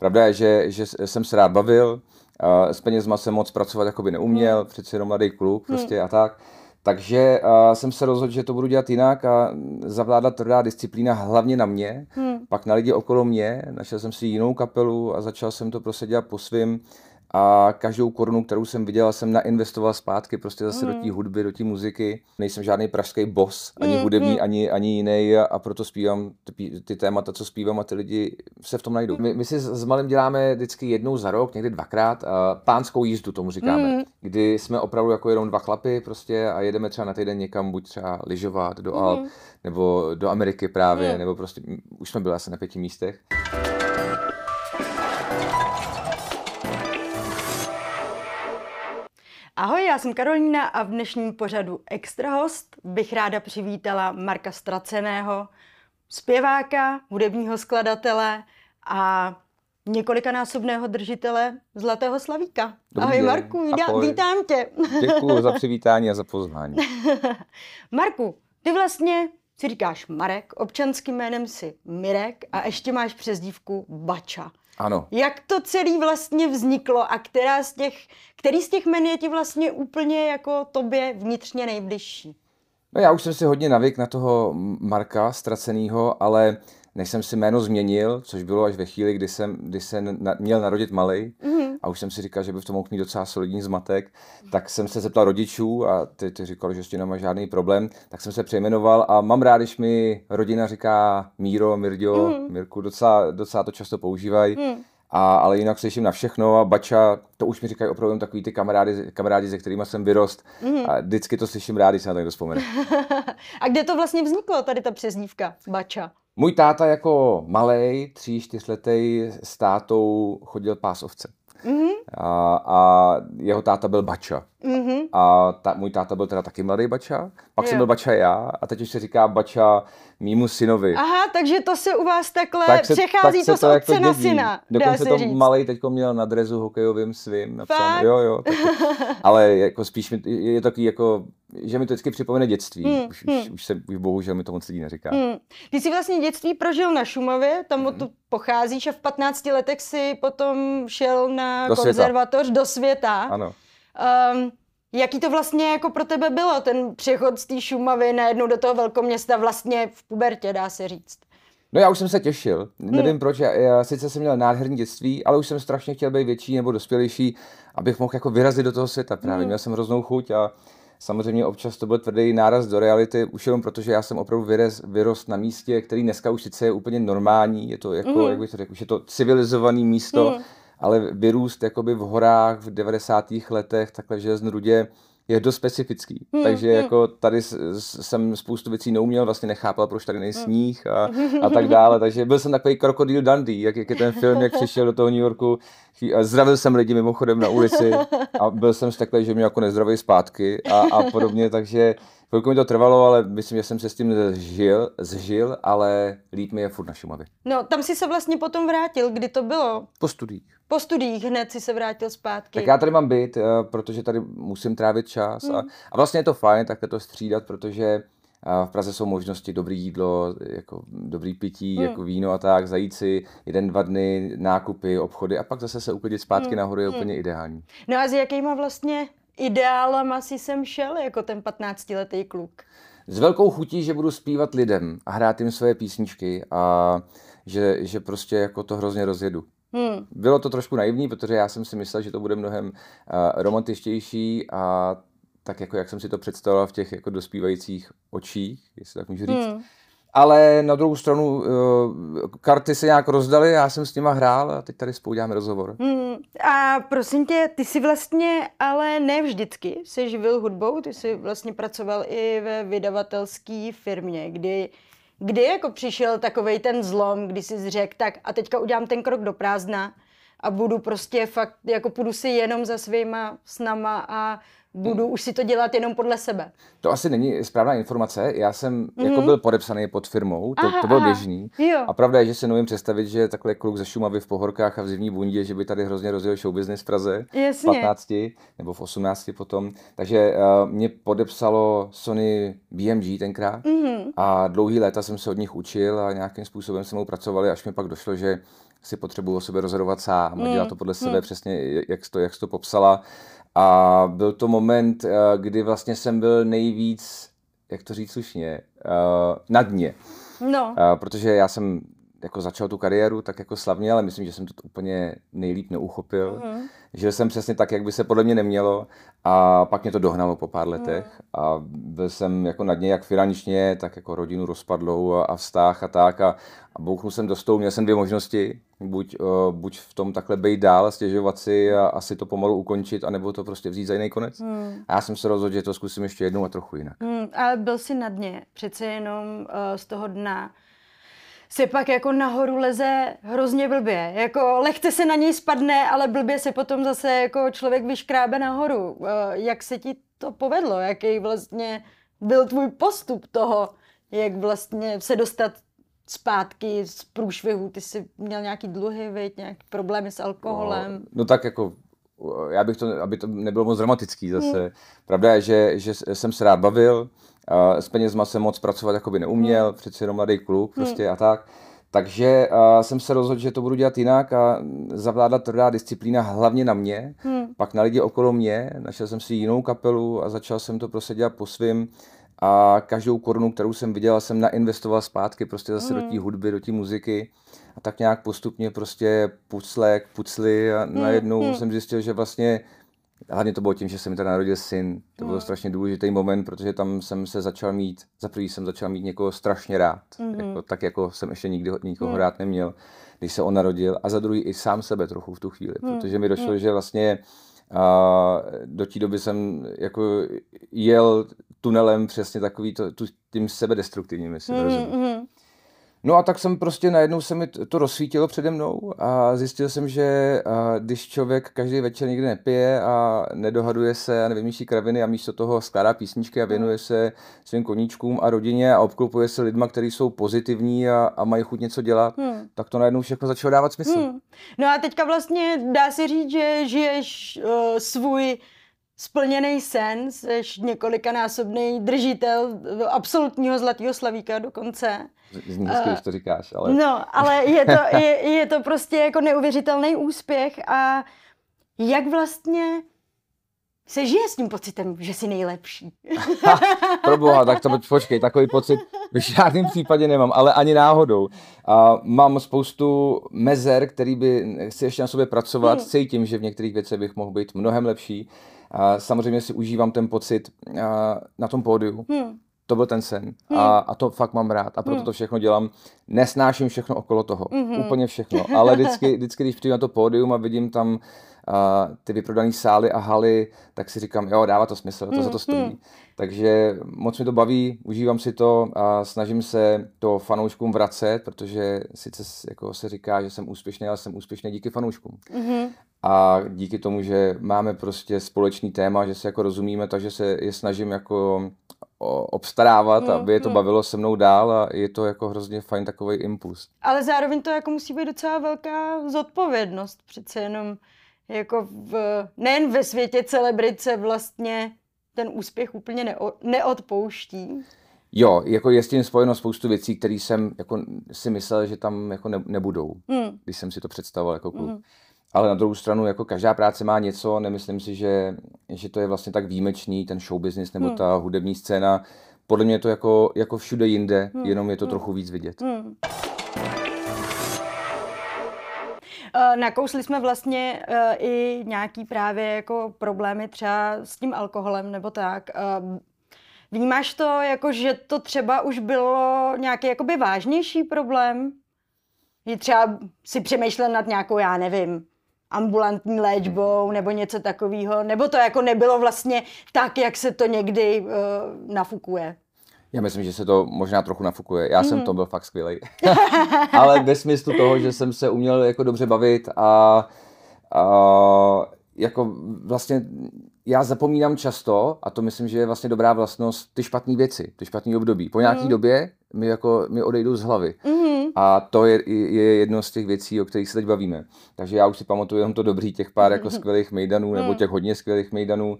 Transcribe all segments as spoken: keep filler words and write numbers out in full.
Pravda je, že, že jsem se rád bavil, s penězma jsem moc pracovat jakoby neuměl, hmm. přeci jenom mladý kluk prostě hmm. a tak. Takže uh, jsem se rozhodl, že to budu dělat jinak a zavládla tvrdá disciplína hlavně na mě, hmm. pak na lidi okolo mě, našel jsem si jinou kapelu a začal jsem to prostě dělat po svým a každou korunu, kterou jsem vydělal, jsem nainvestoval zpátky prostě zase hmm. do té hudby, do té muziky. Nejsem žádný pražský boss, ani hmm. hudební, ani, ani jiný a proto zpívám ty, ty témata, co zpívám a ty lidi se v tom najdou. My, my si s Malem děláme vždycky jednou za rok, někdy dvakrát, a pánskou jízdu tomu říkáme, hmm. kdy jsme opravdu jako jenom dva chlapy prostě a jedeme třeba na týden někam, buď třeba lyžovat do Alp, hmm. nebo do Ameriky právě, hmm. nebo prostě už jsme byli asi na pěti místech. Ahoj, já jsem Karolína a v dnešním pořadu Extrahost bych ráda přivítala Marka Ztraceného, zpěváka, hudebního skladatele a několikanásobného držitele Zlatého Slavíka. Dobrý ahoj den. Marku, vítá, ahoj. Vítám tě. Děkuji za přivítání a za pozvání. Marku, ty vlastně si říkáš Marek, občanským jménem si Mirek a ještě máš přezdívku Bača. Ano. Jak to celý vlastně vzniklo a která z těch, který z těch jmen je ti vlastně úplně jako tobě vnitřně nejbližší? No já už jsem si hodně navyk na toho Marka Ztracenýho, ale než jsem si jméno změnil, což bylo až ve chvíli, kdy jsem, kdy jsem na, měl narodit malej, mm-hmm. a už jsem si říkal, že by v tom mohl mít docela solidní zmatek, tak jsem se zeptal rodičů a ty, ty říkali, že s tím nemá žádný problém, tak jsem se přejmenoval a mám rád, když mi rodina říká Míro, Mirďo, mm-hmm. Mirku, docela, docela to často používají, mm. a, ale jinak slyším na všechno a Bača, to už mi říkají opravdu takový ty kamarádi, kamarádi se kterými jsem vyrost, mm-hmm. a vždycky to slyším rád, když se na to někdo vzpomene. A kde to vlastně vzniklo, tady ta přezdívka Bača? Můj táta jako malej, tří, čtyřletej s tátou chodil pás ovce. Mm-hmm. A, a jeho táta byl Bača. Mm-hmm. A ta, můj táta byl teda taky mladý Bača, pak jo. jsem byl Bača já a teď už se říká Bača mýmu synovi. Aha, takže to se u vás takhle tak se, přechází tak to z otce jako na syna. Dokonce to říct. Malej teďko měl na drezu hokejovým svým napsaný. Jo, jo, taky. Ale jako spíš mi, je takový jako, že mi to vždycky připomene dětství. Hmm, už, hmm. už, už se už bohužel mi to moc lidí neříká. Hmm. Ty jsi vlastně dětství prožil na Šumavě, tam hmm. odtud pocházíš a v patnácti letech si potom šel na do konzervatoř světa. do světa. Ano. Um, jaký to vlastně jako pro tebe bylo, ten přechod z té Šumavy najednou do toho velkoměsta vlastně v pubertě, dá se říct? No já už jsem se těšil, hmm. nevím proč, já, já sice jsem měl nádherný dětství, ale už jsem strašně chtěl být větší nebo dospělejší, abych mohl jako vyrazit do toho světa právě, hmm. měl jsem hroznou chuť a samozřejmě občas to byl tvrdý náraz do reality, už jenom protože já jsem opravdu vyrez, vyrost na místě, který dneska už sice je úplně normální, je to jako, hmm. jak bych to řekl, už je to civilizovaný místo, hmm. ale vyrůst jakoby v horách v devadesátých letech, takhle v Železné Rudě, je dost specifický. Hmm, Takže hmm. jako tady jsem spoustu věcí neuměl, vlastně nechápal, proč tady není sníh a, a tak dále. Takže byl jsem takový krokodýl Dundee, jak, jak je ten film, jak přišel do toho New Yorku. Zdravil jsem lidi mimochodem na ulici a byl jsem takový, že mě jako nezdraví zpátky a, a podobně. Takže chvilku mi to trvalo, ale myslím, že jsem se s tím zžil, zžil ale líp mi je furt na Šumavě. No, tam si se vlastně potom vrátil. Kdy to bylo? Po studiích. Po studiích hned si se vrátil zpátky. Tak já tady mám byt, protože tady musím trávit čas. Hmm. A, a vlastně je to fajn takhle to střídat, protože v Praze jsou možnosti dobré jídlo, jako dobré pití, hmm. jako víno a tak, zajít si jeden, dva dny, nákupy, obchody a pak zase se uklidit zpátky hmm. nahoru je hmm. úplně ideální. No a s jakýma vlastně ideálama si sem šel jako ten patnáctiletý kluk? S velkou chutí, že budu zpívat lidem a hrát jim svoje písničky a že, že prostě jako to hrozně rozjedu. Hmm. Bylo to trošku naivní, protože já jsem si myslel, že to bude mnohem uh, romantičtější a tak jako jak jsem si to představoval v těch jako dospívajících očích, jestli tak můžu říct. Hmm. Ale na druhou stranu uh, karty se nějak rozdaly, já jsem s nima hrál a teď tady spolu děláme rozhovor. Hmm. A prosím tě, ty jsi vlastně, ale ne vždycky se živil hudbou, ty jsi vlastně pracoval i ve vydavatelské firmě, kdy... Kdy jako přišel takovej ten zlom, kdy jsi řekl, tak a teďka udělám ten krok do prázdna a budu prostě fakt, jako půjdu si jenom za svýma snama a budu hmm. už si to dělat jenom podle sebe. To asi není správná informace, já jsem mm-hmm. jako byl podepsaný pod firmou, to, aha, to bylo běžný jo. a pravda je, že se neumím představit, že takhle kluk ze Šumavy v pohorkách a v zimní bundě, že by tady hrozně rozjel showbusiness v Praze v patnácti nebo v osmnácti potom, takže uh, mě podepsalo Sony B M G tenkrát mm-hmm. a dlouhý léta jsem se od nich učil a nějakým způsobem se mnou pracovali, až mi pak došlo, že si potřebuji o sobě rozhodovat sám, mm. dělat to podle sebe mm. přesně, jak jsi to, jak jsi to popsala. A byl to moment, kdy vlastně jsem byl nejvíc, jak to říct slušně, na dně. No. Protože já jsem jako začal tu kariéru tak jako slavně, ale myslím, že jsem to úplně nejlíp neuchopil. Mm. Žil jsem přesně tak, jak by se podle mě nemělo, a pak mě to dohnalo po pár letech. Mm. A byl jsem jako na dně jak finančně, tak jako rodinu rozpadlou a, a vztah a tak. A, a bouchnul jsem do stolu, měl jsem dvě možnosti. Buď, uh, buď v tom takhle bejt dál a stěžovat si a, a si to pomalu ukončit, anebo to prostě vzít za jiný konec. Mm. A já jsem se rozhodl, že to zkusím ještě jednou a trochu jinak. Mm, ale byl jsi na dně, přece jenom uh, z toho dna se pak jako nahoru leze hrozně blbě. Jako lehce se na něj spadne, ale blbě se potom zase jako člověk vyškrábe nahoru. Jak se ti to povedlo? Jaký vlastně byl tvůj postup toho, jak vlastně se dostat zpátky z průšvihu? Ty jsi měl nějaký dluhy, viď? Nějaký problémy s alkoholem? No, no tak jako, já bych to, aby to nebylo moc dramatický zase. Hmm. Pravda je, že, že jsem se rád bavil. S penězma jsem moc pracovat jakoby neuměl, hmm. přeci jenom mladý kluk prostě hmm. a tak. Takže a jsem se rozhodl, že to budu dělat jinak a zavládla tvrdá disciplína hlavně na mě, hmm. pak na lidi okolo mě. Našel jsem si jinou kapelu a začal jsem to prostě dělat po svým. A každou korunu, kterou jsem vydělal, jsem nainvestoval zpátky prostě zase hmm. do té hudby, do té muziky. A tak nějak postupně prostě pucle k pucli a najednou hmm. jsem zjistil, že vlastně hlavně to bylo tím, že se mi tady narodil syn. To byl mm. strašně důležitý moment, protože tam jsem se začal mít, za první jsem začal mít někoho strašně rád. Mm-hmm. Jako, tak jako jsem ještě nikdy nikoho mm. rád neměl, když se on narodil. A za druhý i sám sebe trochu v tu chvíli, mm. protože mi došlo, mm. že vlastně a, do té doby jsem jako jel tunelem přesně takový to, tu, tím sebedestruktivním, jestli mm-hmm. rozumím. No a tak jsem prostě najednou se mi to rozsvítilo přede mnou a zjistil jsem, že když člověk každý večer nikdy nepije a nedohaduje se a nevymýšlí kraviny a místo toho skládá písničky a věnuje se svým koníčkům a rodině a obklopuje se lidma, kteří jsou pozitivní a, a mají chuť něco dělat, hmm. tak to najednou všechno začalo dávat smysl. Hmm. No a teďka vlastně dá se říct, že žiješ uh, svůj splněný sen, jsi několikanásobný držitel absolutního Zlatého slavíka dokonce. Zní hezky, když to říkáš, ale... No, ale je to, je, je to prostě jako neuvěřitelný úspěch. A jak vlastně se žije s tím pocitem, že jsi nejlepší? Proboha, tak to počkej, takový pocit v žádném případě nemám, ale ani náhodou. A mám spoustu mezer, který by chci ještě na sobě pracovat, hmm. cítím, že v některých věcech bych mohl být mnohem lepší. A samozřejmě si užívám ten pocit na tom pódiu. Hmm. To byl ten sen. Hmm. A, a to fakt mám rád. A proto hmm. to všechno dělám. Nesnáším všechno okolo toho. Mm-hmm. Úplně všechno. Ale vždycky, vždycky, když přijdu na to pódium a vidím tam a, ty vyprodané sály a haly, tak si říkám, jo, dává to smysl, to hmm. za to stojí. Hmm. Takže moc mi to baví, užívám si to a snažím se to fanouškům vracet, protože sice jako se říká, že jsem úspěšný, ale jsem úspěšný díky fanouškům. Hmm. A díky tomu, že máme prostě společný téma, že se jako rozumíme, takže se je snažím jako obstarávat, mm, aby je to mm. bavilo se mnou dál a je to jako hrozně fajn takovej impuls. Ale zároveň to jako musí být docela velká zodpovědnost, přece jenom jako v, nejen ve světě celebrit se vlastně ten úspěch úplně neo, neodpouští. Jo, jako je s tím spojeno spoustu věcí, které jsem jako si myslel, že tam jako ne, nebudou, mm. když jsem si to představoval jako kluk. Mm. Ale na druhou stranu, jako každá práce má něco, nemyslím si, že, že to je vlastně tak výjimečný, ten show business nebo hmm. ta hudební scéna. Podle mě je to jako, jako všude jinde, hmm. jenom je to hmm. trochu víc vidět. Hmm. Nakousli jsme vlastně i nějaký právě jako problémy třeba s tím alkoholem nebo tak. Vnímáš to jako, že to třeba už bylo nějaký jakoby vážnější problém? Že třeba si přemýšlel nad nějakou, já nevím, ambulantní léčbou nebo něco takového, nebo to jako nebylo vlastně tak, jak se to někdy uh, nafukuje? Já myslím, že se to možná trochu nafukuje. Já mm. jsem to byl fakt skvělej. Ale ve smyslu toho, že jsem se uměl jako dobře bavit a, a jako vlastně já zapomínám často, a to myslím, že je vlastně dobrá vlastnost, ty špatné věci, ty špatné období. Po nějaké mm. době mi jako, mi odejdou z hlavy. Mm. A to je, je jedno z těch věcí, o kterých se teď bavíme. Takže já už si pamatuju jenom to dobrý, těch pár jako skvělých mejdanů, nebo těch hodně skvělých mejdanů.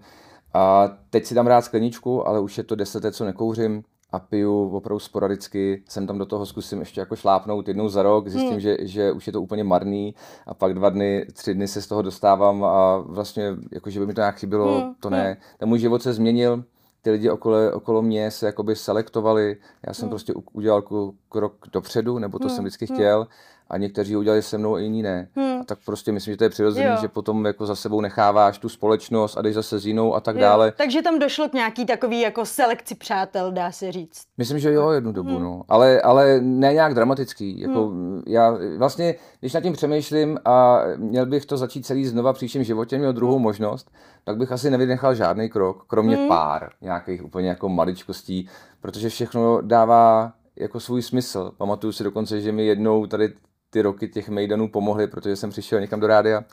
A teď si dám rád skleničku, ale už je to deset let, co nekouřím. a piju opravdu sporadicky. Jsem tam do toho zkusím ještě jako šlápnout jednou za rok, zjistím, hmm. že, že už je to úplně marný a pak dva dny, tři dny se z toho dostávám a vlastně, jako že by mi to nějak chybilo, hmm. to ne. Ten můj život se změnil, ty lidi okolo, okolo mě se jakoby selektovali, já jsem hmm. prostě udělal krok dopředu, nebo to hmm. jsem vždycky chtěl a někteří udělali se mnou a jiní ne. Hmm. A tak prostě myslím, že to je přirozené, že potom jako za sebou necháváš tu společnost a jdeš zase s jinou a tak jo. dále. Takže tam došlo k nějaký takový jako selekci přátel, dá se říct. Myslím, že jo, jednu dobu, hmm. no. Ale, ale ne nějak dramatický. Jako hmm. já vlastně, když nad tím přemýšlím a měl bych to začít celý znova příštím životě, měl druhou možnost, tak bych asi nevynechal žádný krok, kromě hmm. pár nějakých úplně jako maličkostí, protože všechno dává jako svůj smysl. Pamatuju si dokonce, že mi jednou tady ty roky těch mejdanů pomohly, protože jsem přišel někam do rádia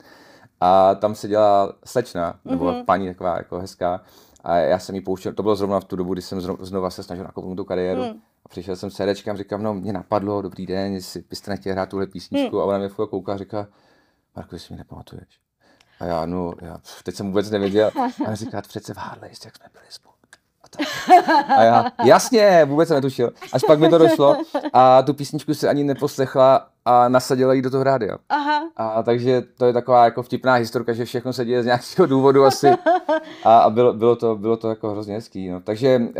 a tam seděla slečna, nebo mm-hmm. paní taková jako hezká a já jsem jí pouštěl, to bylo zrovna v tu dobu, kdy jsem znova se snažil nakoupnout tu kariéru mm. a přišel jsem s CDčkem, říkám, no mě napadlo, dobrý den, jestli byste nechtěli hrát tuhle písničku mm. a ona mě fůj kouká a říká, Marku, jestli mě nepamatuješ. A já, no, já pff, teď jsem vůbec nevěděl a ona říká, přece v Harleys, jak jsme byli spolu. A já, jasně, vůbec jsem netušil. Až pak mi to došlo a tu písničku si ani neposlechla a nasadila jí do toho rádia. Aha. A takže to je taková jako vtipná historka, že všechno se děje z nějakého důvodu asi. A, a bylo, bylo, to, bylo to jako hrozně hezký. No. Takže uh,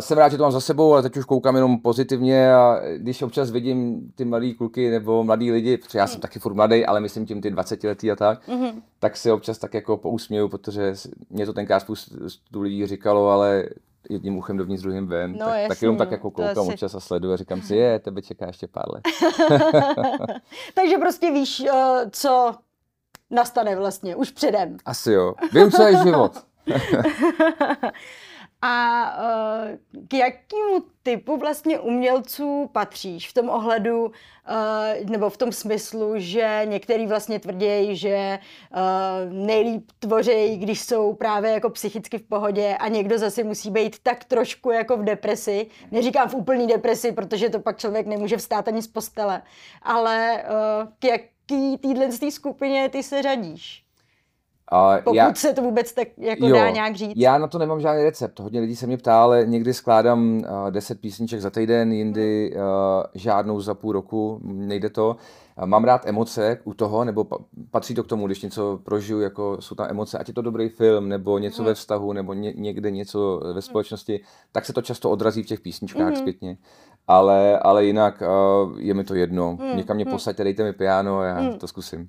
jsem rád, že to mám za sebou, ale teď už koukám jenom pozitivně a když občas vidím ty mladý kluky nebo mladý lidi, protože já jsem taky furt mladý, ale myslím tím ty dvacetiletý a tak, mm-hmm. tak si občas tak jako pousměju, protože mě to tenkrát spoustu lidí říkalo, ale jedním uchem dovnitř, druhým ven, no, tak, jasný, tak jenom tak jako koukám občas si... a sleduju a říkám si, je, tebe čeká ještě pár let. Takže prostě víš, co nastane vlastně, už předem. Asi jo, vím, co je život. A k jakému typu vlastně umělců patříš? V tom ohledu, nebo v tom smyslu, že některý vlastně tvrdějí, že nejlíp tvoří, když jsou právě jako psychicky v pohodě a někdo zase musí být tak trošku jako v depresi. Neříkám v úplný depresi, protože to pak člověk nemůže vstát ani z postele. Ale k jaký této skupině ty se řadíš? Uh, Pokud já, se to vůbec tak jako jo, dá nějak říct. Já na to nemám žádný recept. Hodně lidí se mě ptá, ale někdy skládám uh, deset písniček za týden, jindy uh, žádnou za půl roku, nejde to. Uh, mám rád emoce u toho, nebo pa- patří to k tomu, když něco prožiju, jako jsou tam emoce, ať je to dobrý film, nebo něco mm. ve vztahu, nebo ně- někde něco ve společnosti, mm. tak se to často odrazí v těch písničkách mm. zpětně. Ale, ale jinak uh, je mi to jedno. Mm, Někam mě mm. posaďte, dejte mi piano a já mm. to zkusím.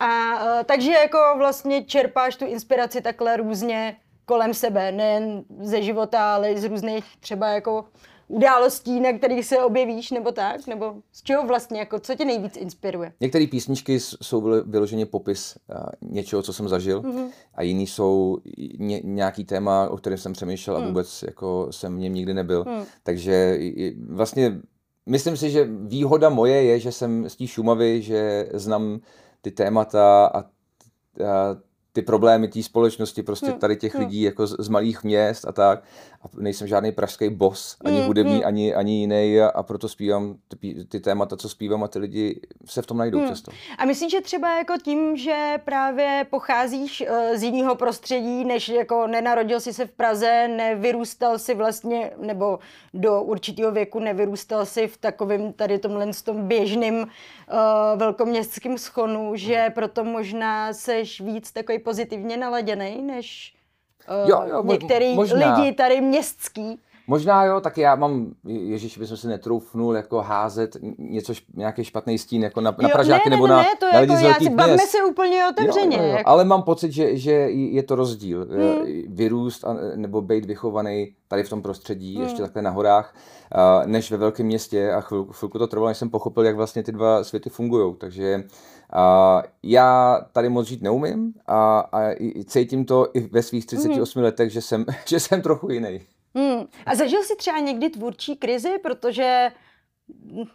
A uh, takže jako vlastně čerpáš tu inspiraci takhle různě kolem sebe, nejen ze života, ale i z různých třeba jako událostí, na kterých se objevíš, nebo tak? Nebo z čeho vlastně, jako, co tě nejvíc inspiruje? Některé písničky jsou vyloženě popis něčeho, co jsem zažil mm-hmm. a jiný jsou ně, nějaký téma, o kterém jsem přemýšlel mm. a vůbec jako, jsem v něm nikdy nebyl. Mm. Takže vlastně myslím si, že výhoda moje je, že jsem z té Šumavy, že znám ty témata a, a ty problémy té společnosti, prostě hmm. tady těch hmm. lidí jako z, z malých měst a tak. A nejsem žádný pražský boss, ani hmm. hudební, hmm. ani, ani jiný a, a proto zpívám ty, ty témata, co zpívám a ty lidi se v tom najdou hmm. často. A myslím, že třeba jako tím, že právě pocházíš uh, z jiného prostředí, než jako nenarodil jsi se v Praze, nevyrůstal si vlastně, nebo do určitého věku nevyrůstal si v takovém tady tomhle tom běžným uh, velkoměstským schonu, že hmm. proto možná seš víc takový pozitivně naladěnej, než uh, jo, jo, některý možná, lidi tady městský. Možná jo, tak já mám, ježiš, bychom si netroufnul jako házet něco, nějaký špatný stín jako na, jo, na Pražáky ne, nebo ne, na, ne, to na lidi jako z velkých měst. Bavme se úplně otevřeně. Jo, jo, jo. Jako. Ale mám pocit, že, že je to rozdíl. Hmm. Vyrůst a, nebo být vychovaný tady v tom prostředí, hmm. ještě takhle na horách, a, než ve velkém městě a chvilku, chvilku to trvalo, než jsem pochopil, jak vlastně ty dva světy fungujou, takže a já tady moc žít neumím a, a cítím to i ve svých třiceti osmi mm. letech, že jsem, že jsem trochu jiný. Mm. A zažil jsi třeba někdy tvůrčí krizi, protože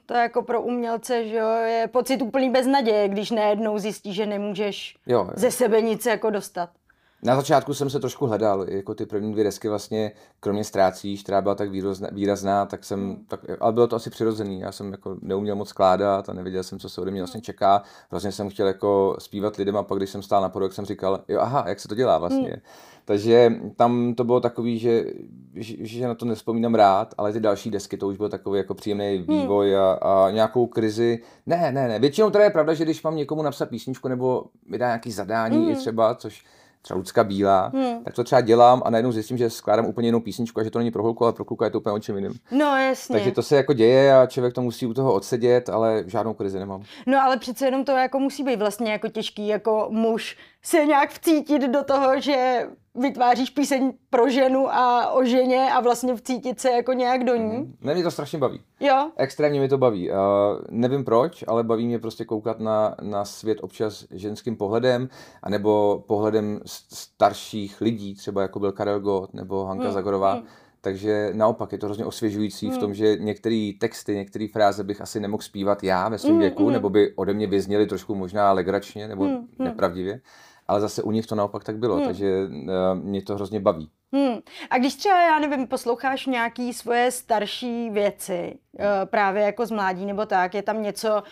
to jako pro umělce, že jo, je pocit úplný beznaděje, když najednou zjistíš, že nemůžeš jo, jo. ze sebe nic jako dostat. Na začátku jsem se trošku hledal, jako ty první dvě desky vlastně, kromě Ztrácíš, která byla tak výrozna, výrazná, tak jsem, tak, ale bylo to asi přirozený, já jsem jako neuměl moc skládat a nevěděl jsem, co se ode mě vlastně čeká, vlastně jsem chtěl jako zpívat lidem a pak, když jsem stál na podu, jsem říkal, jo aha, jak se to dělá vlastně. Hmm. Takže tam to bylo takový, že, že, že na to nevzpomínám rád, ale ty další desky, to už byl takový jako příjemný vývoj a, a nějakou krizi. Ne, ne, ne, většinou teda je pravda, že když mám někomu napsat písničku nebo mi dá nějaký zadání hmm. i třeba, což třeba Lucka Bílá, hmm. tak to třeba dělám a najednou zjistím, že skládám úplně jinou písničku a že to není pro holku, ale pro kluka je to úplně o čem jiným. No jasně. Takže to se jako děje a člověk to musí u toho odsedět, ale žádnou krizi nemám. No ale přece jenom to jako musí být vlastně jako těžký jako muž se nějak vcítit do toho, že vytváříš píseň pro ženu a o ženě a vlastně vcítit se jako nějak do ní. Mm. Ne, mě to strašně baví. Jo. Extrémně mě to baví. Uh, nevím proč, ale baví mě prostě koukat na, na svět občas ženským pohledem, anebo pohledem starších lidí, třeba jako byl Karel Gott nebo Hanka mm. Zagorová. Mm. Takže naopak je to hrozně osvěžující mm. v tom, že některé texty, některé fráze bych asi nemohl zpívat já ve svém mm. věku, mm. nebo by ode mě vyzněly trošku možná legračně nebo mm. nepravdivě. Ale zase u nich to naopak tak bylo, hmm. takže uh, mě to hrozně baví. Hmm. A když třeba, já nevím, posloucháš nějaké svoje starší věci, uh, právě jako z mládí nebo tak, je tam něco,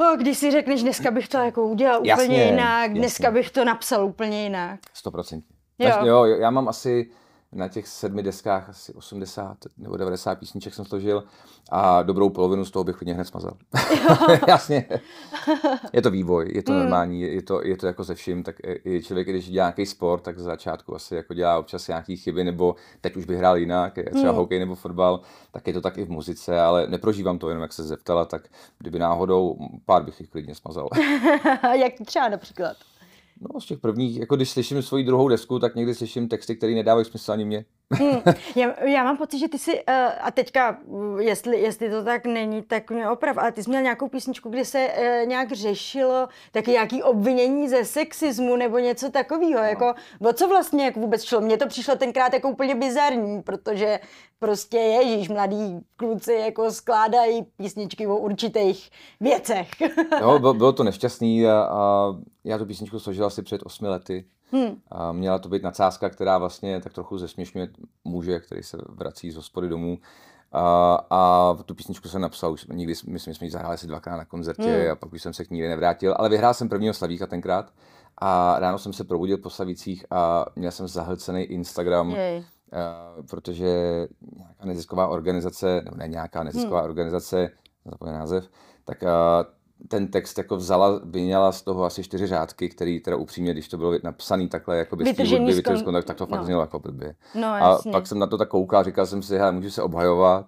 oh, když si řekneš, dneska bych to jako udělal jasně, úplně jinak, dneska jasně. bych to napsal úplně jinak. sto procent. Jo. Jo, já mám asi na těch sedmi deskách asi osmdesát nebo devadesát písniček jsem složil a dobrou polovinu z toho bych klidně hned smazal. Jasně. Je to vývoj, je to hmm. normální, je to, je to jako ze vším. Tak je člověk, když dělá nějaký sport, tak z začátku asi jako dělá občas nějaký chyby, nebo teď už bych hrál jinak, třeba hmm. hokej nebo fotbal, tak je to tak i v muzice, ale neprožívám to jenom, jak se zeptala, tak kdyby náhodou pár bych jich klidně smazal. Jak třeba například? No, z těch prvních, jako když slyším svoji druhou desku, tak někdy slyším texty, které nedávají smysl ani mě. hmm. já, já mám pocit, že ty jsi, uh, a teďka, jestli, jestli to tak není, tak mě oprav, ale ty jsi měl nějakou písničku, kde se uh, nějak řešilo taky nějaký obvinění ze sexismu nebo něco takového, no. Jako, o co vlastně jak vůbec šlo? Mně to přišlo tenkrát jako úplně bizarní, protože prostě ježíš, mladí kluci jako skládají písničky o určitých věcech. Jo, bylo, bylo to nešťastný a, a já tu písničku složila asi před osmi lety. Hmm. A měla to být nadsázka, která vlastně tak trochu zesměšňuje muže, který se vrací z hospody domů. A, a tu písničku jsem napsal, už nikdy, my jsme ji zahráli asi dvakrát na koncertě hmm. a pak už jsem se k ní nevrátil, ale vyhrál jsem prvního Slavíka tenkrát a ráno jsem se probudil po Slavících a měl jsem zahlcený Instagram. Jej. Uh, protože nějaká nezisková organizace, nebo ne nějaká nezisková hmm. organizace, zapomněl název, tak uh, ten text jako vzala, vyněla z toho asi čtyři řádky, který teda upřímně, když to bylo napsaný takhle, jako by z té hudby vytržil, tak, tak to fakt no. znělo jako blbě. No, a pak jsem na to tak koukal, říkal jsem si, hele, můžu se obhajovat,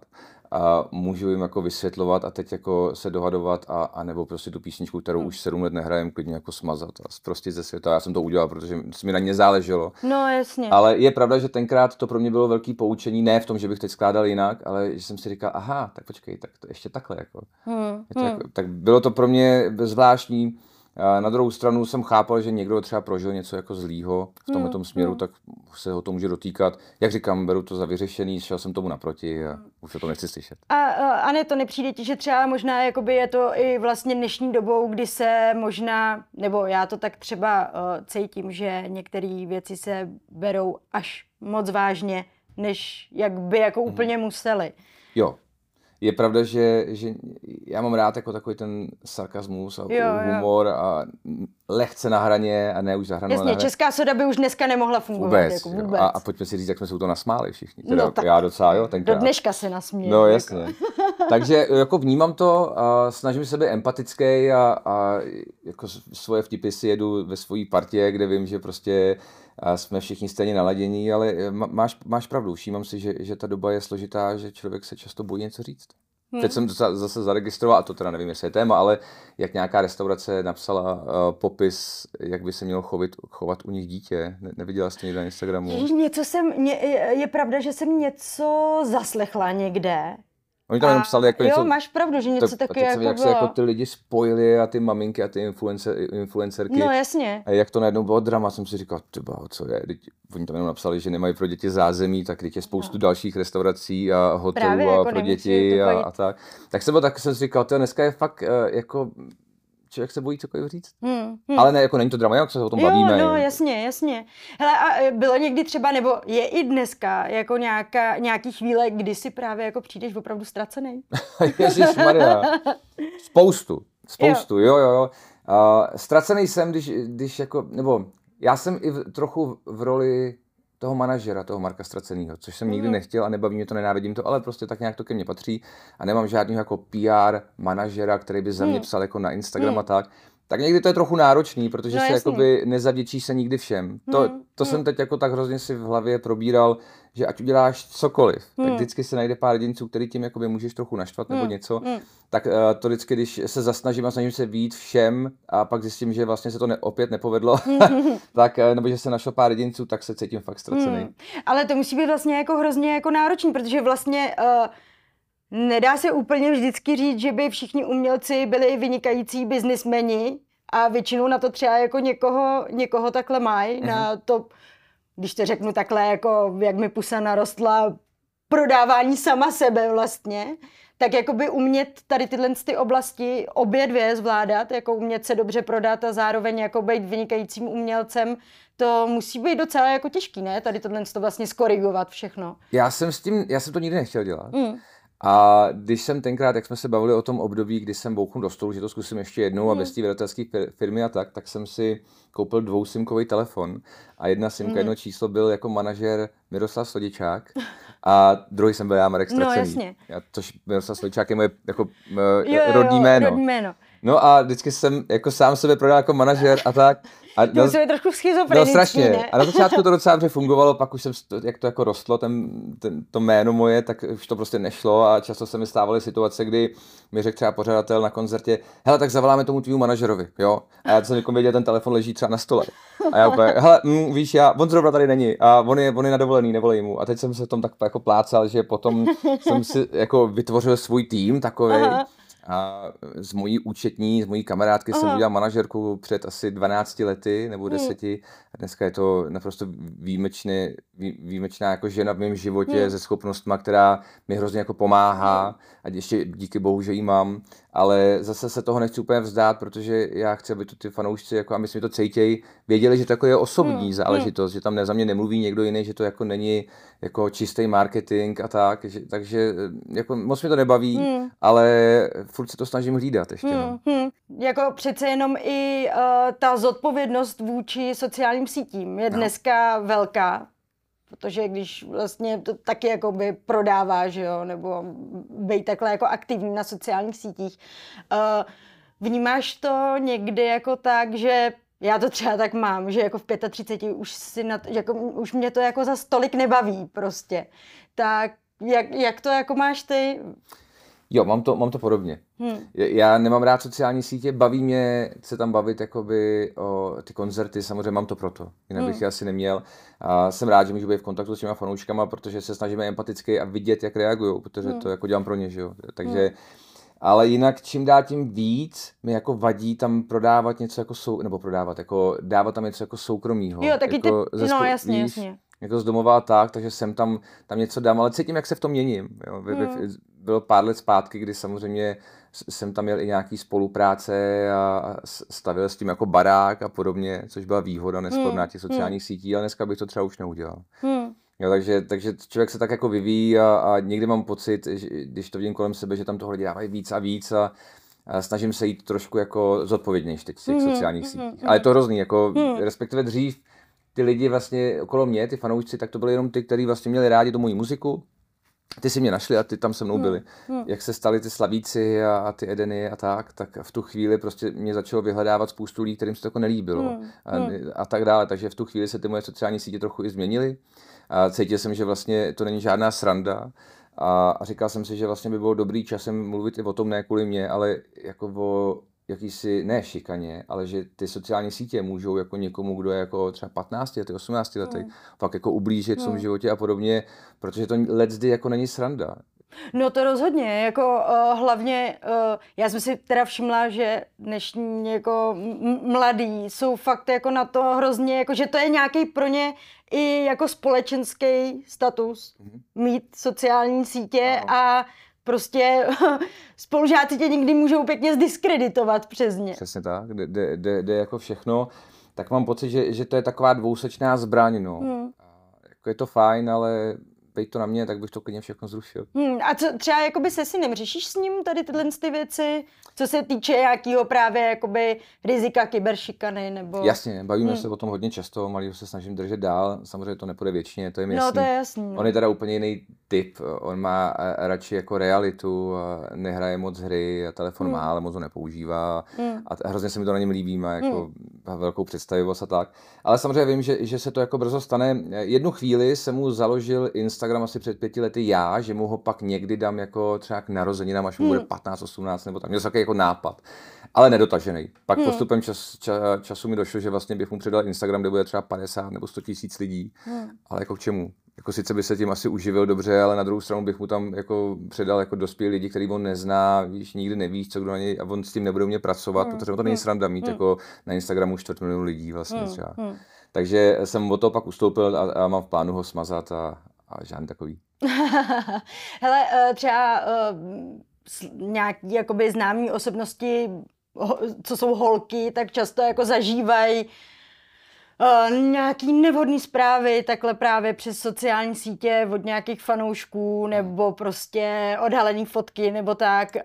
a můžu jim jako vysvětlovat a teď jako se dohadovat a, a nebo prostě tu písničku, kterou hmm. už sedm let nehrajem, klidně jako smazat a prostě ze světa. Já jsem to udělal, protože mi na ně záleželo. No jasně. Ale je pravda, že tenkrát to pro mě bylo velký poučení, ne v tom, že bych teď skládal jinak, ale že jsem si říkal, aha, tak počkej, tak to ještě takhle jako. Hmm. Je to jako tak bylo to pro mě zvláštní. Na druhou stranu jsem chápal, že někdo třeba prožil něco jako zlýho v tomhle tom směru, tak se ho to může dotýkat. Jak říkám, beru to za vyřešený, šel jsem tomu naproti a už o to nechci slyšet. A, a ne, to nepřijde ti, že třeba možná jakoby je to i vlastně dnešní dobou, kdy se možná, nebo já to tak třeba uh, cítím, že některé věci se berou až moc vážně, než jak by jako úplně mm. museli. Jo. Je pravda, že, že já mám rád jako takový ten sarkazmus a jo, humor jo. a lehce na hraně a ne už za hranou. Jasně, Česká soda by už dneska nemohla fungovat. Vůbec. Jako vůbec. A, a pojďme si říct, jak jsme se u toho nasmáli všichni. Teda no, tak, já docela, jo, tenkrát. Do dneška se nasmějí. No jasně. Jako. Takže jako vnímám to a snažím se být empatický a, a jako svoje vtipy si jedu ve svojí partě, kde vím, že prostě a jsme všichni stejně naladění, ale máš, máš pravdu, všímám si, že, že ta doba je složitá, že člověk se často bojí něco říct. Hmm. Teď jsem zase zaregistroval, a to teda nevím, jestli je téma, ale jak nějaká restaurace napsala uh, popis, jak by se mělo chovit, chovat u nich dítě. Ne, neviděla jsi to někde na Instagramu? Něco jsem, ně, je pravda, že jsem něco zaslechla někde. Oni tam jenom psali jako jo, něco... Jo, máš pravdu, že něco takového jako bylo. Jak se jako ty lidi spojili a ty maminky a ty influencer, influencerky. No jasně. A jak to najednou bylo drama, jsem si říkal, tyba, co je, oni tam jenom napsali, že nemají pro děti zázemí, tak teď je spoustu no. dalších restaurací a hotelů právě, a jako pro děti a, a tak. Tak jsem, byl, tak jsem si říkal, to dneska je fakt jako... člověk se bojí cokoliv říct. Hmm, hmm. Ale ne, jako není to drama, jak se o tom jo, bavíme. No, jasně, jasně. Hele, a bylo někdy třeba, nebo je i dneska, jako nějaká, nějaký chvíle, kdy si právě jako přijdeš opravdu ztracený? Ježišmarja. Spoustu, spoustu, jo, jo, jo. Uh, ztracený jsem, když, když jako, nebo já jsem i v, trochu v roli toho manažera, toho Marka Ztracenýho, což jsem nikdy nechtěl a nebaví mě to, nenávidím to, ale prostě tak nějak to ke mně patří a nemám žádného jako P R manažera, který by za mě psal jako na Instagram a tak. Tak někdy to je trochu náročný, protože no, se jakoby nezavděčíš se nikdy všem. To, to jsem teď jako tak hrozně si v hlavě probíral, že ať uděláš cokoliv, tak vždycky se najde pár jedinců, který tím jakoby můžeš trochu naštvat nebo něco. Tak uh, to vždycky, když se zasnažím a snažím se vyjít všem a pak zjistím, že vlastně se to ne, opět nepovedlo, tak, nebo že se našlo pár jedinců, tak se cítím fakt ztracený. Ale to musí být vlastně jako hrozně jako náročný, protože vlastně... Uh... Nedá se úplně vždycky říct, že by všichni umělci byli vynikající biznismeni a většinou na to třeba jako někoho, někoho takhle mají. Mm-hmm. Na to, když to řeknu takhle, jako jak mi pusa narostla, prodávání sama sebe vlastně, tak jakoby umět tady tyhle ty oblasti obě dvě zvládat, jako umět se dobře prodat a zároveň jako být vynikajícím umělcem, to musí být docela jako těžký, ne? Tady tohle to vlastně skorigovat všechno. Já jsem s tím, já jsem to nikdy nechtěl dělat. Mm. A když jsem tenkrát, jak jsme se bavili o tom období, kdy jsem bouchnul do stolu, že to zkusím ještě jednou a bez té vydatelské firmy a tak, tak jsem si koupil dvousimkový telefon a jedna simka, mm. jedno číslo byl jako manažer Miroslav Slodičák a druhý jsem byl já, Marek Ztracený. No jasně. Já, tož Miroslav Slodičák je moje jako, jo, jo, rodný jméno. Rodný jméno. No a vždycky jsem jako sám sebe prodal jako manažer a tak. A to musíme trošku schizofrenický, no, strašně. Ne? A na začátku to docela dobře fungovalo, pak už jsem, jak to jako rostlo, ten, ten, to jméno moje, tak už to prostě nešlo a často se mi stávaly situace, kdy mi řekl třeba pořadatel na koncertě, hele, tak zavoláme tomu tvýmu manažerovi, jo? A já jsem jako věděl, ten telefon leží třeba na stole. A já úplně, hele, mm, víš, já, on zrovna tady není a on je, on je na dovolený, nevolej mu. A teď jsem se v tom tak jako plácal, že potom jsem si jako vytvořil svůj tým takový. Aha. A z mojí účetní, z mojí kamarádky Aha. jsem udělal manažerku před asi dvanácti lety nebo deseti Hmm. A dneska je to naprosto výjimečně, vý, výjimečná jako žena v mém životě hmm. se schopnostma, která mi hrozně jako pomáhá hmm. a ještě díky bohu, že ji mám. Ale zase se toho nechci úplně vzdát, protože já chci, aby to ty fanoušci, jako, a my si to cítějí, věděli, že to jako je osobní hmm. záležitost, hmm. že tam za mě nemluví někdo jiný, že to jako není jako čistý marketing a tak. Že, takže jako, moc mi to nebaví, hmm. ale furt se to snažím hlídat ještě. Hmm. No. Hmm. Jako přece jenom i uh, ta zodpovědnost vůči sociálním sítím je dneska no. velká. Protože když vlastně to taky jakoby prodává, že jo, nebo bej takhle jako aktivní na sociálních sítích. Vnímáš to někdy jako tak, že já to třeba tak mám, že jako v třiceti pěti už si na to, jako, už mě to jako za stolik nebaví prostě. Tak jak, jak to jako máš ty? Jo, mám to, mám to podobně. Hmm. Já nemám rád sociální sítě, baví mě se tam bavit jakoby o ty koncerty, samozřejmě mám to proto, jinak bych hmm. je asi neměl. A jsem rád, že můžu být v kontaktu s těma fanouškama, protože se snažíme empaticky a vidět, jak reagují, protože hmm. to jako dělám pro ně, že jo. Takže, hmm. ale jinak čím dál tím víc mi jako vadí tam prodávat něco jako, sou, nebo prodávat, jako dávat tam něco jako soukromýho. Jo, taky jako ty, no jasně, víš, jasně. Jako z domova tak, takže jsem tam, tam něco dám, ale cítím, jak se v tom měním. Jo. Hmm. Bylo pár let zpátky, kdy samozřejmě jsem tam měl i nějaký spolupráce a stavil s tím jako barák a podobně, což byla výhoda nesporná těch sociálních hmm. sítí, ale dneska bych to třeba už neudělal. Hmm. Jo, takže, takže člověk se tak jako vyvíjí a, a někdy mám pocit, že, když to vidím kolem sebe, že tam toho lidi dávají víc a víc a, a snažím se jít trošku jako zodpovědnější teď z těch hmm. sociálních sítí. Hmm. Ale je to hrozný, jako hmm. respektive dřív ty lidi vlastně okolo mě, ty fanoušci, tak to byly jenom ty, kteří vlastně měli rádi tu moji muziku. Ty si mě našli a ty tam se mnou byli. Hmm. Hmm. Jak se stali ty Slavíci a, a ty Edeny a tak, tak v tu chvíli prostě mě začalo vyhledávat spoustu lidí, kterým se to jako nelíbilo hmm. a, a tak dále. Takže v tu chvíli se ty moje sociální sítě trochu i změnily. A cítil jsem, že vlastně to není žádná sranda. A, a říkal jsem si, že vlastně by bylo dobrý časem mluvit i o tom, ne kvůli mě, ale jako o jakýsi, ne šikaně, ale že ty sociální sítě můžou jako někomu, kdo je jako třeba patnácti lety, osmnácti lety, mm. fakt jako ublížit v tom mm. životě a podobně, protože to leckdy jako není sranda. No to rozhodně, jako uh, hlavně, uh, já jsem si teda všimla, že dnešní jako mladí jsou fakt jako na to hrozně, jako, že to je nějaký pro ně i jako společenský status, mm. mít sociální sítě no. a prostě spolužáci tě někdy můžou pěkně zdiskreditovat přes ně. Přesně tak, jde jako všechno. Tak mám pocit, že, že to je taková dvousečná zbraň, no. Hmm. Jako je to fajn, ale bejt to na mě, tak bych to klidně všechno zrušil. Hmm. A co třeba jakoby se synem, řešíš s ním tady tyhle ty věci? Co se týče nějakého právě jakoby rizika kyberšikany nebo... Jasně, bavíme hmm. se o tom hodně často, malýho se snažím držet dál, samozřejmě to nepůjde věčně, to je mi jasný. No, to je jasný. On je teda úplně jiný typ, on má radši jako realitu, nehraje moc hry, telefon hmm. má, ale moc ho nepoužívá hmm. a hrozně se mi to na něm líbí, má jako hmm. velkou představivost a tak. Ale samozřejmě vím, že, že se to jako brzo stane. Jednu chvíli jsem mu založil Instagram asi před pěti lety já, že mu ho pak někdy dám jako třeba k narozeninám, až mu bude patnáct, osmnáct nebo tak. Měl jsem takový jako nápad, ale nedotažený. Pak hmm. postupem čas, ča, času mi došlo, že vlastně bych mu předal Instagram, kde bude třeba padesát nebo sto tisíc lidí, hmm. ale jako k čemu? Jako sice by se tím asi uživil dobře, ale na druhou stranu bych mu tam jako předal jako dospělí lidi, který on nezná, víš, nikdy nevíš, co kdo na něj, a on s tím nebude umět pracovat, mm, protože to není sranda mít mm. jako na Instagramu čtvrt milionu lidí vlastně mm, třeba. Mm. Takže jsem od toho pak ustoupil a, a mám v plánu ho smazat a, a žádný takový. Hele, třeba nějaký jakoby známý osobnosti, co jsou holky, tak často jako zažívají Uh, nějaký nevhodný zprávy takhle právě přes sociální sítě od nějakých fanoušků nebo prostě odhalený fotky nebo tak. Uh,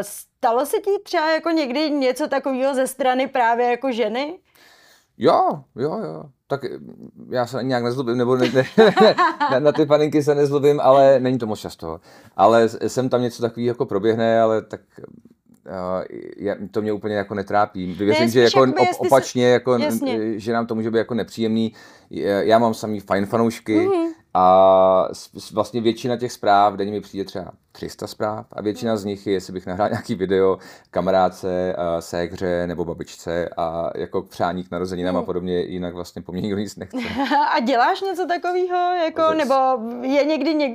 stalo se ti třeba jako někdy něco takového ze strany právě jako ženy? Jo, jo, jo. Tak já se nějak nezlobím, nebo ne, ne, na, na ty paninky se nezlobím, ale není to moc často. Ale sem tam něco takového jako proběhne, ale tak... Já, to mě úplně jako netrápí. Věřím, ne, že jako op, opačně, jsi... jako, že nám to může být jako nepříjemný. Já mám samý fajn fanoušky mm-hmm. a vlastně většina těch zpráv, denně mi přijde třeba tři sta zpráv a většina mm-hmm. z nich je, jestli bych nahrál nějaký video kamarádce, ségře nebo babičce a jako přání k narozeninám mm-hmm. a podobně, jinak vlastně po mně nikdo nic nechce. A děláš něco takového? Jako, nebo je někdy něk,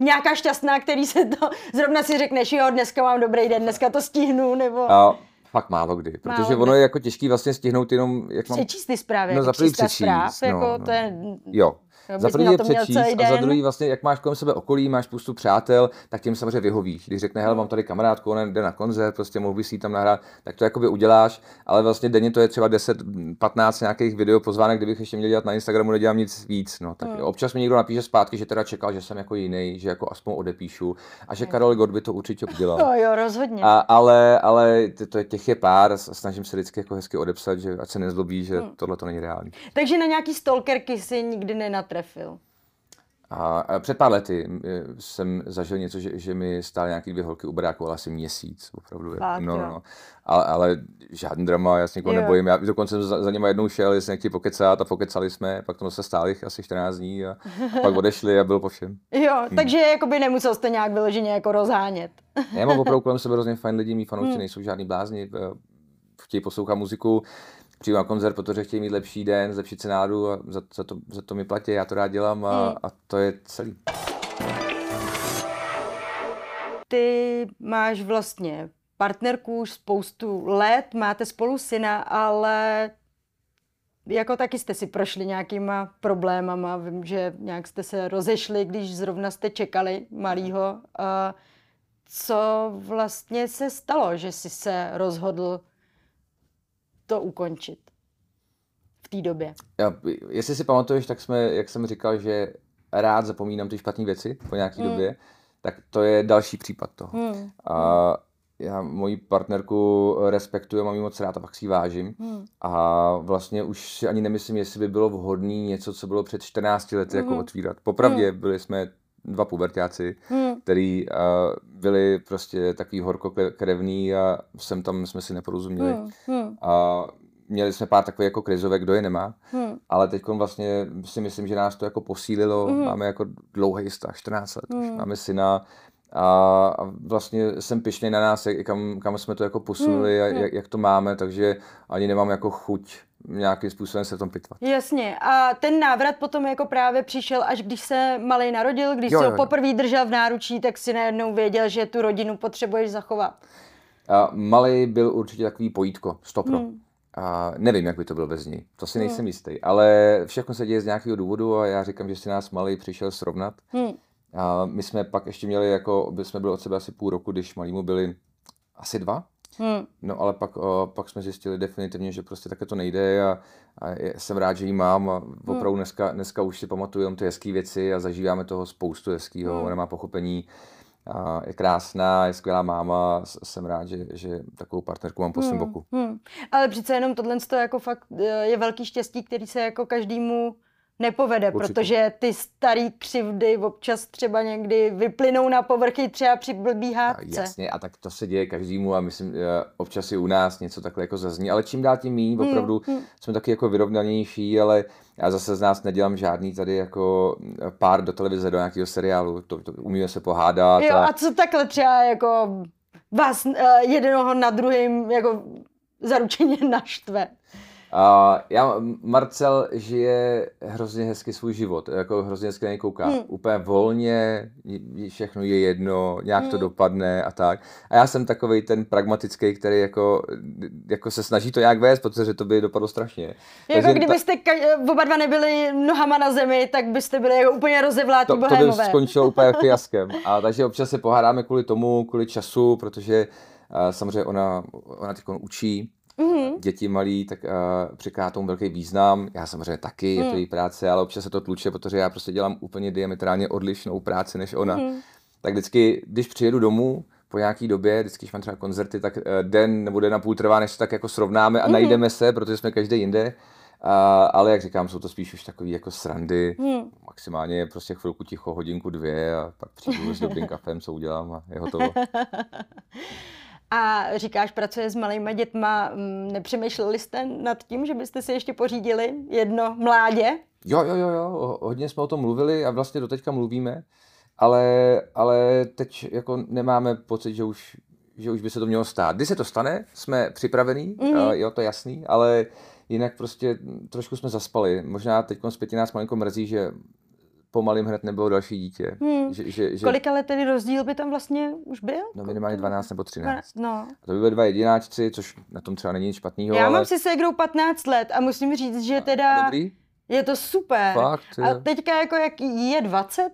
nějaká šťastná, který se to zrovna si řekneš, jo, dneska mám dobrý den, dneska to stihnu, nebo... A... Fakt málo kdy, protože málo ono je jako těžký vlastně stihnout jenom... Jak mám... Přečíst ty zprávy, no, jako přečíst, zpráv, no, jako no. To je... Jo. Za první je přečíst a za druhý vlastně, jak máš kolem sebe okolí, máš spoustu přátel, tak těm samozřejmě vyhovíš. Když řekne, hele, mám tady kamarádku, ona jde na koncert, prostě mohl bys jí tam nahrát, tak to jakoby uděláš, ale vlastně denně to je třeba deset, patnáct nějakých video pozvánek, kdybych ještě měl dělat na Instagramu, nedělám nic víc, no. Tak hmm. občas mi někdo napíše zpátky, že teda čekal, že jsem jako jiný, že jako aspoň odepíšu a že Karel Gott by to určitě udělal. No, jo, rozhodně. A, ale ale to je, těch je pár, snažím se vždycky jako hezky odepsat, že ať se nezlobí, že hmm. tohle to není reálný. Takže na nějaký stalkerky si nikdy nenat trefil. A před pár lety jsem zažil něco, že, že mi stály nějaké dvě holky u baráku, ale asi měsíc, opravdu. Fakt, no, no, no. Ale, ale žádný drama, já se nikoho nebojím. Já dokonce jsem za, za něma jednou šel, jestli nechtějí pokecat a pokecali jsme, pak tomu se stáli asi čtrnáct dní a, a pak odešli a bylo po všem. Jo, hmm. takže jakoby nemusel jste nějak vyloženě jako rozhánět. Já mám opravdu kolem sebe hrozně fajn lidí, mý fanoušci hmm. nejsou žádný blázni, chtějí poslouchat muziku. Přijdu na koncert, protože chtějí mít lepší den, zlepšit si náladu a za, za, to, za to mi platí, já to rád dělám a, mm. a to je celý. Ty máš vlastně partnerku už spoustu let, máte spolu syna, ale jako taky jste si prošli nějakýma problémama, vím, že nějak jste se rozešli, když zrovna jste čekali malýho. A co vlastně se stalo, že jsi se rozhodl to ukončit v té době? Já, jestli si pamatuješ, tak jsme, jak jsem říkal, že rád zapomínám ty špatné věci po nějaké mm. době, tak to je další případ toho. Mm. A já moji partnerku respektuju, mám ji moc rád a pak si ji vážím. Mm. A vlastně už si ani nemyslím, jestli by bylo vhodné něco, co bylo před čtrnácti lety, mm. jako otvírat. Popravdě mm. byli jsme dva puberťáci, hmm. který uh, byli prostě takový horkokrevný a sem tam jsme si neporozuměli. Hmm. Hmm. A měli jsme pár takových jako krizovek, kdo je nemá, hmm. ale teď vlastně si myslím, že nás to jako posílilo. Hmm. Máme jako dlouhý vztah, čtrnáct let, hmm. už máme syna a, a vlastně jsem pyšnej na nás, jak, kam, kam jsme to jako posunuli hmm. a jak, jak to máme, takže ani nemám jako chuť nějakým způsobem se v tom pitvat. Jasně. A ten návrat potom jako právě přišel, až když se malej narodil, když jo, jsi jo, ho poprvé držel v náručí, tak si najednou věděl, že tu rodinu potřebuješ zachovat. A malej byl určitě takový pojítko, stopro. Hmm. A nevím, jak by to bylo bez ní, to si nejsem hmm. jistý, ale všechno se děje z nějakého důvodu a já říkám, že si nás malej přišel srovnat. Hmm. A my jsme pak ještě měli, jako jsme byli od sebe asi půl roku, když malýmu byli asi dva. Hmm. No ale pak, o, pak jsme zjistili definitivně, že prostě také to nejde a, a jsem rád, že ji mám a opravdu hmm. dneska, dneska už si pamatuju jenom ty hezký věci a zažíváme toho spoustu hezkýho, hmm. ona má pochopení, a je krásná, je skvělá máma, jsem rád, že, že takovou partnerku mám po svém hmm. boku. Hmm. Ale přece jenom tohle jako fakt je velký štěstí, který se jako každému nepovede, určitě. Protože ty starý křivdy občas třeba někdy vyplynou na povrchy třeba při blbý hádce. A jasně, a tak to se děje každému a myslím, občas i u nás něco takhle jako zazní, ale čím dál tím míň, opravdu hmm. jsme taky jako vyrovnanější, ale já zase z nás nedělám žádný tady jako pár do televize, do nějakého seriálu, to, to umíme se pohádat. Jo, a... a co takhle třeba jako vás jednoho na druhým jako zaručeně naštve? Uh, já, Marcel žije hrozně hezky svůj život, jako hrozně hezky na něj kouká. Hmm. Úplně volně, všechno je jedno, nějak hmm. to dopadne a tak. A já jsem takovej ten pragmatický, který jako, jako se snaží to nějak vést, protože to by dopadlo strašně. Jako takže kdybyste ta... oba dva nebyli nohama na zemi, tak byste byli jako úplně rozevlátí bohémové. To, to by skončilo úplně fiaskem. A takže občas se pohádáme kvůli tomu, kvůli času, protože uh, samozřejmě ona, ona teď učí. Mm-hmm. Děti malí, tak uh, přikládá tomu velký význam, já samozřejmě taky, mm. je to její práce, ale občas se to tluče, protože já prostě dělám úplně diametrálně odlišnou práci než ona. Mm. Tak vždycky, když přijedu domů po nějaký době, vždycky, když mám třeba koncerty, tak uh, den nebo den a půl trvá, než se tak jako srovnáme a mm-hmm. najdeme se, protože jsme každý jinde. Uh, ale jak říkám, jsou to spíš už takový jako srandy, hmm. maximálně prostě chvilku ticho, hodinku, dvě a pak přijdu s dobrým kafem, co udělám a je hotovo. A říkáš, pracuje s malejma dětma, nepřemýšleli jste nad tím, že byste si ještě pořídili jedno mládě? Jo, jo, jo, jo, hodně jsme o tom mluvili a vlastně doteďka mluvíme, ale, ale teď jako nemáme pocit, že už, že už by se to mělo stát. Když se to stane, jsme připravení, mm-hmm. jo, to je jasný, ale jinak prostě trošku jsme zaspali. Možná teď zpětně nás malinko mrzí, že pomalým hned nebylo další dítě. Hmm. Že, že, že... Kolik ale tedy rozdíl by tam vlastně už byl? No minimálně dvanáct nebo třináct. No. A to by byly dva jedináčci, což na tom třeba není nic špatnýho. Já ale... mám si ségrou patnáct let a musím říct, že teda dobrý. Je to super. Fakt, je. A teďka jako jak je dvacet,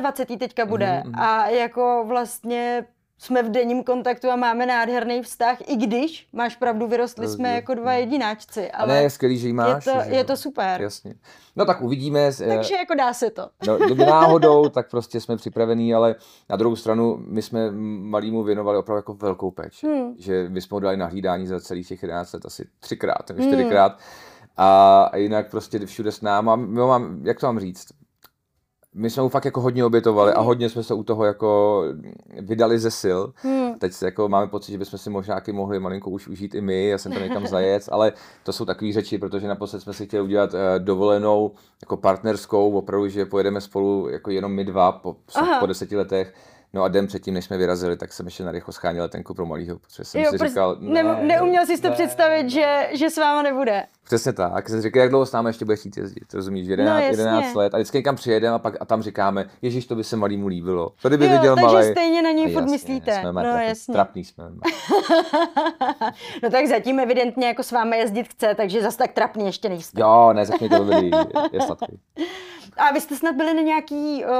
dvacet jedna teďka bude mm, mm. a jako vlastně jsme v denním kontaktu a máme nádherný vztah, i když, máš pravdu, vyrostli rozdíl. Jsme jako dva jedináčci. Ale ne, je skvělý, že jí máš. Je to, že je to super. Jasně. No tak uvidíme. Takže jako dá se to. No, kdyby náhodou, tak prostě jsme připravení, ale na druhou stranu my jsme malýmu věnovali opravdu jako velkou péči. Hmm. Že my jsme ho dali na hlídání za celých těch jedenáct let asi třikrát nebo čtyřikrát. Hmm. A jinak prostě všude s náma. My mám, jak to mám říct? My jsme mu fakt jako hodně obětovali a hodně jsme se u toho jako vydali ze sil. Hmm. Teď jako máme pocit, že bychom si možná mohli malinko už užít i my, já jsem tam někam zajec, ale to jsou takové řeči, protože naposled jsme si chtěli udělat dovolenou jako partnerskou, opravdu, že pojedeme spolu jako jenom my dva po, po deseti letech. No a den předtím, než jsme vyrazili, tak jsem ještě narychlo scháněl letenku pro malýho, protože jsem jo, si prostě říkal... Ne, ne, neuměl jsi to ne, představit, ne, že, že s váma nebude. Přesně tak. Jsem říkal, jak dlouho s námi ještě bude chtít jezdit, rozumíš, jedenáct, no, jedenáct let. A vždycky někam přijedeme a, pak, a tam říkáme, ježiš, to by se malýmu líbilo. To kdyby jo, viděl malý. Jo, takže stejně na něj furt myslíte. No trapný, jasně. Trapný jsme. No tak zatím evidentně jako s vámi jezdit chce, takže zas tak trapný ještě nejste. Jo, ne, zatím to byli, je sladký. A vy jste snad byli na nějaký uh,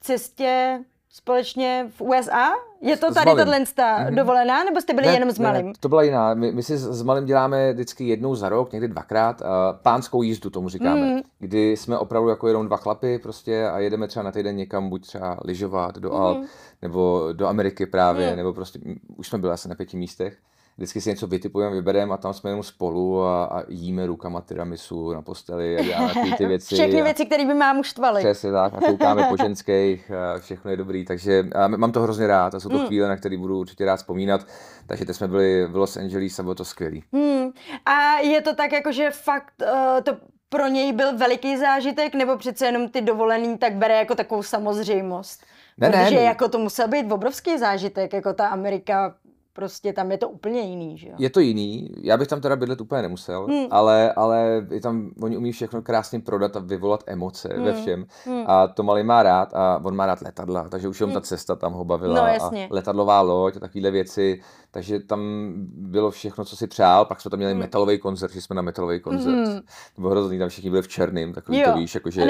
cestě společně v U S A? Je to tady tato dovolená, nebo jste byli ne, jenom s malým? Ne, to byla jiná. My, my si s malým děláme vždycky jednou za rok, někdy dvakrát, uh, pánskou jízdu tomu říkáme, mm. kdy jsme opravdu jako jenom dva chlapy prostě a jedeme třeba na týden někam, buď třeba lyžovat do Alp, mm. nebo do Ameriky právě, mm. nebo prostě, už jsme byli asi na pěti místech. Vždycky si něco vytipujeme, vybereme a tam jsme jenom spolu a, a jíme rukama tiramisu na posteli a děláme ty věci. Všechny a... věci, které by mám už štvaly. Přesně tak, a koukáme po ženských, a všechno je dobrý, takže mám to hrozně rád a jsou to mm. chvíle, na které budu určitě rád vzpomínat. Takže teď jsme byli v Los Angeles a bylo to skvělý. Mm. A je to tak jako, že fakt uh, to pro něj byl veliký zážitek, nebo přece jenom ty dovolený tak bere jako takovou samozřejmost? Ne, protože ne, ne. Jako to musel být obrovský zážitek, jako ta Amerika. Prostě tam je to úplně jiný, že jo? Je to jiný, já bych tam teda bydlet úplně nemusel, hmm. ale, ale je tam, oni umí všechno krásně prodat a vyvolat emoce hmm. ve všem. Hmm. A to malý má rád a on má rád letadla, takže už jenom hmm. ta cesta tam ho bavila. No, jasně. A letadlová loď a takovéhle věci, takže tam bylo všechno, co si přál, pak jsme tam měli hmm. metalový koncert, že jsme na metalový koncert. Hmm. To bylo hrozný, tam všichni byli v černým, takový jo. to víš, jakože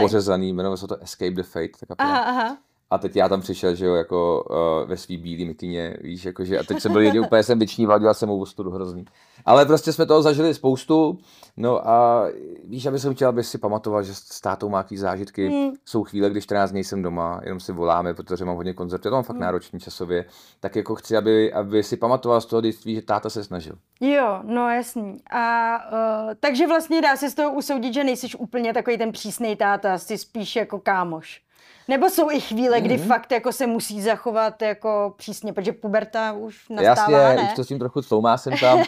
pořezaný, jmenovalo se to Escape the Fate. Tak aha, aha. A teď já tam přišel, že jo, jako uh, ve svý bílý mikině, víš, jakože, a teď jsem byl někdy úplně jsem vyčníval, dělal jsem ostudu hrozný. Ale prostě jsme toho zažili spoustu, no a víš, já bych chtěl, abys si pamatoval, že s tátou má jaký zážitky, mm. jsou chvíle, když čtrnáct dní jsem doma, jenom si voláme, protože mám hodně koncertů, to mám fakt mm. náročný časově, tak jako chci, aby, aby si pamatoval z toho dětství, že táta se snažil. Jo, no jasný. A uh, takže vlastně dá se z toho usoudit, že nejsiš úplně takový ten přísnej táta, jsi spíš jako kámoš. Nebo jsou i chvíle, kdy mm-hmm. fakt jako se musí zachovat jako přísně, protože puberta už nastává, jasně, ne? Už to s tím trochu tloumá jsem tam,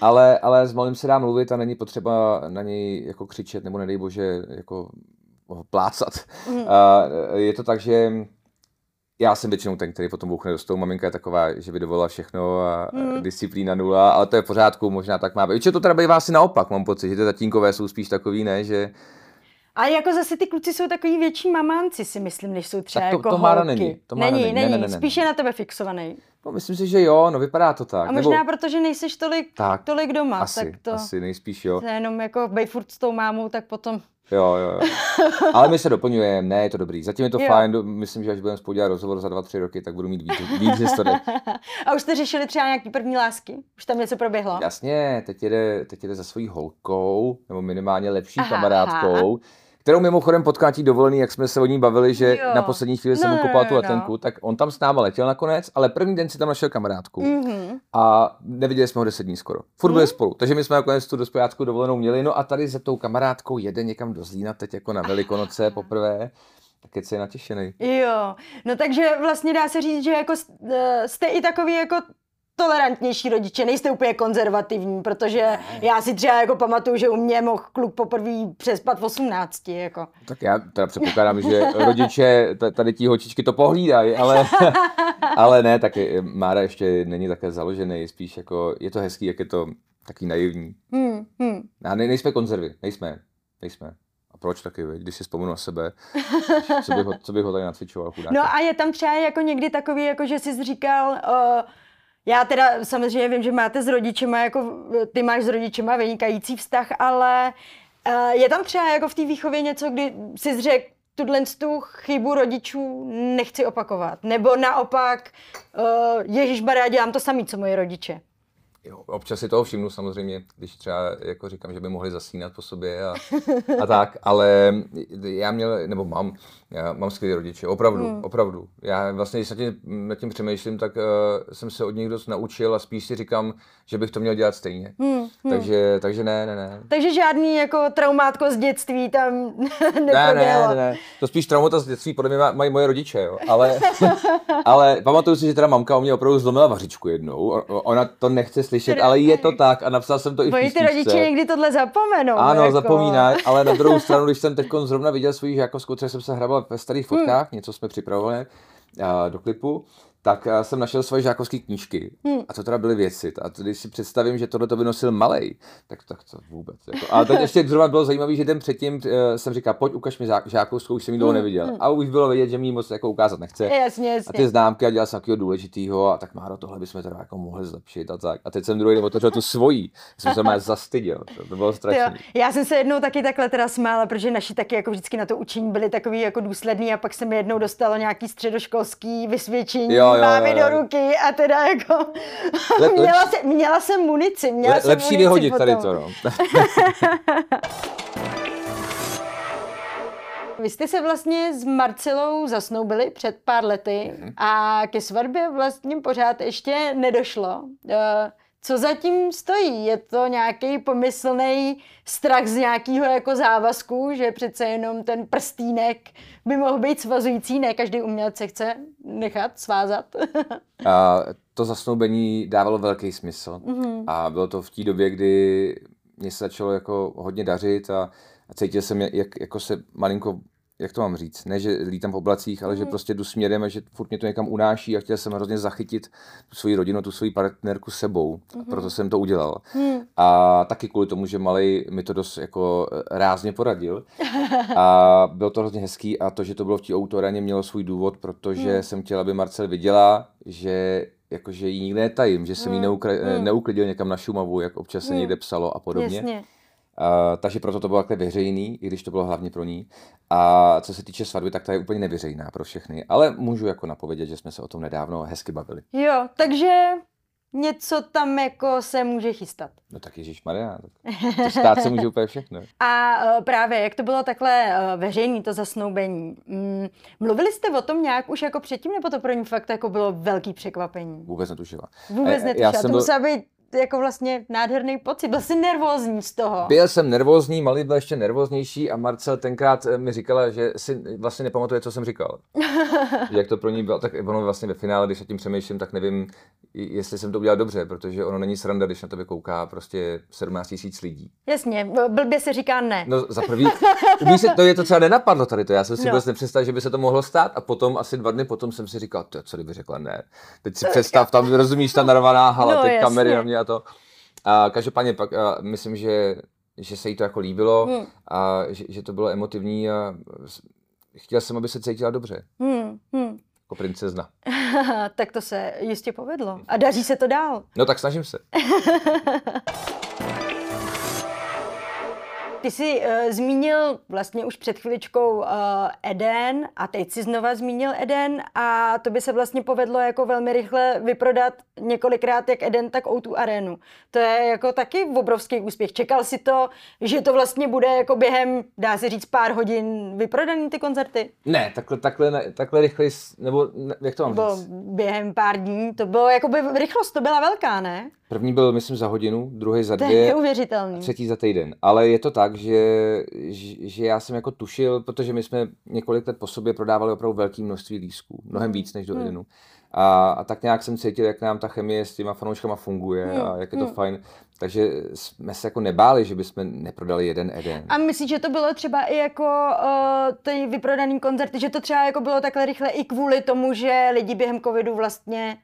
ale, ale s malým se dá mluvit a není potřeba na něj jako křičet nebo nedej bože jako plácat. Mm. A je to tak, že já jsem většinou ten, který potom bouchne do stolu. Maminka je taková, že by dovolila všechno a mm. disciplína nula, ale to je v pořádku, možná tak má být. Víč, to teda bývá asi naopak, mám pocit, že ty tatínkové jsou spíš takový, ne, že... Ale jako zase ty kluci jsou takový větší mamánci, si myslím, než jsou třeba to, jako to holky. Není, to není, není, není. Ne, ne, ne, spíš je na tebe fixovaný. No, myslím si, že jo, no vypadá to tak. A možná nebo... protože nejseš tolik, tak, tolik doma. Asi, tak to, asi, nejspíš jo. To je jenom jako bej furt s tou mámou, tak potom... Jo, jo, jo. Ale my se doplňujeme, ne, je to dobrý. Zatím je to jo. fajn, myslím, že až budeme spolu dělat rozhovor za dva, tři roky, tak budu mít víc, víc historie. A už jste řešili třeba nějaký první lásky? Už tam něco proběhlo? Jasně, teď jede, teď jede za svojí holkou, nebo minimálně lepší aha, kamarádkou. Aha. Kterou mimochodem potkátí dovolený, jak jsme se o ní bavili, že jo. na poslední chvíli no, jsem mu kopal tu letenku, no. tak on tam s náma letěl nakonec, ale první den si tam našel kamarádku mm-hmm. a neviděli jsme ho deset dní skoro. Furt byli mm-hmm. spolu, takže my jsme nakonec tu dospěláckou dovolenou měli, no a tady za tou kamarádkou jede někam do Zlína, teď jako na Velikonoce poprvé. Tak je natěšený. Jo, no takže vlastně dá se říct, že jako jste i takový jako... tolerantnější rodiče, nejste úplně konzervativní, protože já si třeba jako pamatuju, že u mě mohl kluk poprvé přespat v osmnácti. Jako. Tak já teda předpokládám, že rodiče tady tí holčičky to pohlídají, ale, ale ne, tak Mára ještě není také založený, spíš jako je to hezký, jak je to taky naivní. Hmm, hmm. A ne, nejsme konzervy, nejsme, nejsme. Proč taky, veď? Když si vzpomenu na sebe, co bych ho, co bych ho tady nacvičoval. Chudáka. No a je tam třeba jako někdy takový, jako že jsi říkal... Uh, Já teda samozřejmě vím, že máte s rodičema, jako ty máš s rodičema vynikající vztah, ale je tam třeba jako v té výchově něco, kdy jsi řekl, tuhle tu chybu rodičů nechci opakovat, nebo naopak, ježišmarja, dělám to samý, co moje rodiče. Jo, občas si toho všimnu samozřejmě, když třeba jako říkám, že by mohli zasínat po sobě a, a tak, ale já měl, nebo mám, já mám skvělé rodiče, opravdu, hmm. opravdu. Já vlastně, když nad tím přemýšlím, tak uh, jsem se od nich dost naučil a spíš si říkám, že bych to měl dělat stejně. Hmm. Takže, takže ne, ne, ne. Takže žádný jako traumátko z dětství tam nepodělo. Ne, ne, ne, to spíš traumata z dětství podle mě mají moje rodiče, jo. Ale, ale pamatuju si, že teda mamka u mě opravdu zlomila vařičku jednou, ona to nechce slyšet, ale je to tak a napsal jsem to i v písničce. Moji ty rodiče někdy tohle zapomenou. Ano, jako. Zapomínají, ale na druhou stranu, když jsem teď zrovna viděl svůj žákovskou, třeba jsem se hrabal ve starých fotkách, hmm. něco jsme připravovali do klipu, tak jsem našel svoje žákovské knížky. Hmm. A to teda byly věci. A když si představím, že tohle to vynosil malej, tak, tak to vůbec. Jako. A teď ještě zrovna bylo zajímavý, že den předtím jsem říkal, pojď ukaž mi žákovskou, už jsem ji dlouho neviděl. Hmm. A už bylo vidět, že mi moc jako ukázat nechce. Jasně, jasně. A ty známky a dělal jsem takového důležitýho a tak Máro, tohle bychom teda jako mohli zlepšit a tak. A teď jsem druhý den otevřel tu svojí. Jsem se mě zastyděl. To, to bylo strašné. Já jsem se jednou taky takhle teda smála, protože naši taky jako vždycky na to učení byli takový jako důsledný a pak se mi jednou dostalo nějaký středoškolský vysvědčení. Jo, Mám jo, jo, jo. do ruky a teda jako Lep, měla, se, měla jsem munici, měla le, jsem lepší munici vyhodit potom. Tady to, no. Vy jste se vlastně s Marcelou zasnoubili před pár lety mm-hmm. a ke svatbě vlastně pořád ještě nedošlo. Co zatím stojí? Je to nějaký pomyslný strach z nějakého jako závazku, že přece jenom ten prstýnek by mohl být svazující, ne každý umělec se chce nechat svázat. A to zasnoubení dávalo velký smysl mm-hmm. a bylo to v té době, kdy mě se začalo jako hodně dařit a, a cítil jsem, jak jako se malinko jak to mám říct, ne, že lítám v oblacích, ale mm-hmm. že prostě jdu směrem a že furt mě to někam unáší a chtěl jsem hrozně zachytit tu svoji rodinu, tu svoji partnerku s sebou, mm-hmm. a proto jsem to udělal. Mm. A taky kvůli tomu, že malej mi to dost jako rázně poradil a bylo to hrozně hezký a to, že to bylo v té O dva Areně, mělo svůj důvod, protože mm. jsem chtěl, aby Marcel viděla, že jakože jí nikdy netajím, že jsem mm. jí neukra- mm. neuklidil někam na Šumavu, jak občas se mm. někde psalo a podobně. Jasně. Uh, takže proto to bylo takhle veřejný, i když to bylo hlavně pro ní. A co se týče svatby, tak ta je úplně neveřejná pro všechny. Ale můžu jako napovědět, že jsme se o tom nedávno hezky bavili. Jo, takže něco tam jako se může chystat. No tak ježišmarja, to stát se může úplně všechno. A uh, právě, jak to bylo takhle uh, veřejný, to zasnoubení. Mm, mluvili jste o tom nějak už jako předtím, nebo to pro ní fakt jako bylo velký překvapení? Vůbec netušila. Vůbec e, netušila, to musela byl... být... jako vlastně nádherný pocit. Byl jsi nervózní z toho? Byl jsem nervózní, malý byl ještě nervóznější a Marcel tenkrát mi říkala, že si vlastně nepamatuje, co jsem říkal. Jak to pro ní bylo, tak ono vlastně ve finále, když se tím přemýšlím, tak nevím, jestli jsem to udělal dobře, protože ono není sranda, když na tebe kouká prostě sedmnáct tisíc lidí. Jasně, blbě se říká ne. No za prvý, se, to je to třeba nenapadlo tady to, já jsem si no. vůbec nepředstavil, že by se to mohlo stát a potom asi dva dny potom jsem si říkal, co kdyby řekla ne. Teď si představ, tam rozumíš, ta narvaná hala, no, teď kamery na mě. To. A každopádně pak a myslím, že, že se jí to jako líbilo hmm. a že, že to bylo emotivní a chtěl jsem, aby se cítila dobře. Hmm. Hmm. Jako princezna. Tak to se jistě povedlo. A daří se to dál. No tak snažím se. Ty jsi uh, zmínil vlastně už před chviličkou uh, Eden a teď jsi znova zmínil Eden a to by se vlastně povedlo jako velmi rychle vyprodat několikrát jak Eden, tak O dva Arenu. To je jako taky obrovský úspěch. Čekal jsi to, že to vlastně bude jako během, dá se říct, pár hodin vyprodaný ty koncerty? Ne, takhle, takhle, takhle rychle, nebo ne, jak to mám bylo říct? Během pár dní, to bylo jako by rychlost, to byla velká, ne? První byl, myslím, za hodinu, druhý za dvě, třetí za týden. Ale je to tak, že, že já jsem jako tušil, protože my jsme několik let po sobě prodávali opravdu velké množství lístků, mnohem víc než do Edenu. Hmm. A, a tak nějak jsem cítil, jak nám ta chemie s těma fanouškama funguje hmm. a jak je to hmm. fajn. Takže jsme se jako nebáli, že bychom neprodali jeden Eden. A myslíš, že to bylo třeba i jako uh, ty vyprodaný koncerty, že to třeba jako bylo takhle rychle i kvůli tomu, že lidi během covidu vlastně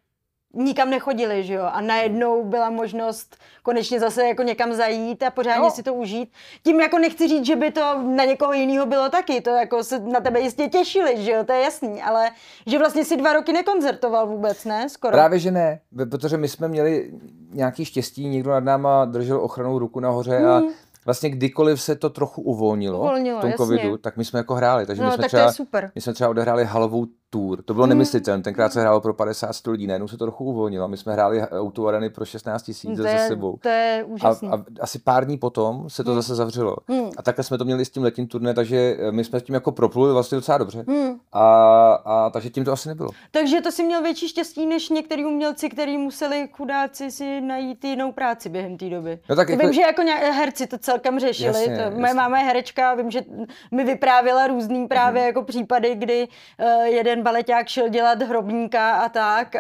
nikam nechodili, že jo? A najednou byla možnost konečně zase jako někam zajít a pořádně no. si to užít. Tím jako nechci říct, že by to na někoho jiného bylo taky, to jako se na tebe jistě těšili, že jo? To je jasný, ale že vlastně si dva roky nekoncertoval vůbec, ne? Skoro. Právě, že ne, protože my jsme měli nějaký štěstí, někdo nad náma držel ochranou ruku nahoře hmm. a vlastně kdykoliv se to trochu uvolnilo, uvolnilo v tom jasně. covidu, tak my jsme jako hráli, takže no, my, jsme tak třeba, my jsme třeba odehráli halovou tour, to bylo mm. nemyslitelné, tenkrát se hrálo pro padesát sto lidí, najednou se to trochu uvolnilo, my jsme hráli O dva Areny pro šestnáct tisíc za sebou to je úžasný. A, a asi pár dní potom se to mm. zase zavřelo mm. a takhle jsme to měli s tím letním turné, takže my jsme s tím jako propluli vlastně docela dobře mm. a, a takže tím to asi nebylo. Takže to si měl větší štěstí než některý umělci, kteří museli chudáci si najít jinou práci během té doby. No tak jako... Vím, že jako herci to celkem řešili, jasně, to, moje jasně. máma je herečka, vím, že mi vyprávěla různý právě mm. jako případy, kdy uh, jeden baleťák šel dělat hrobníka a tak.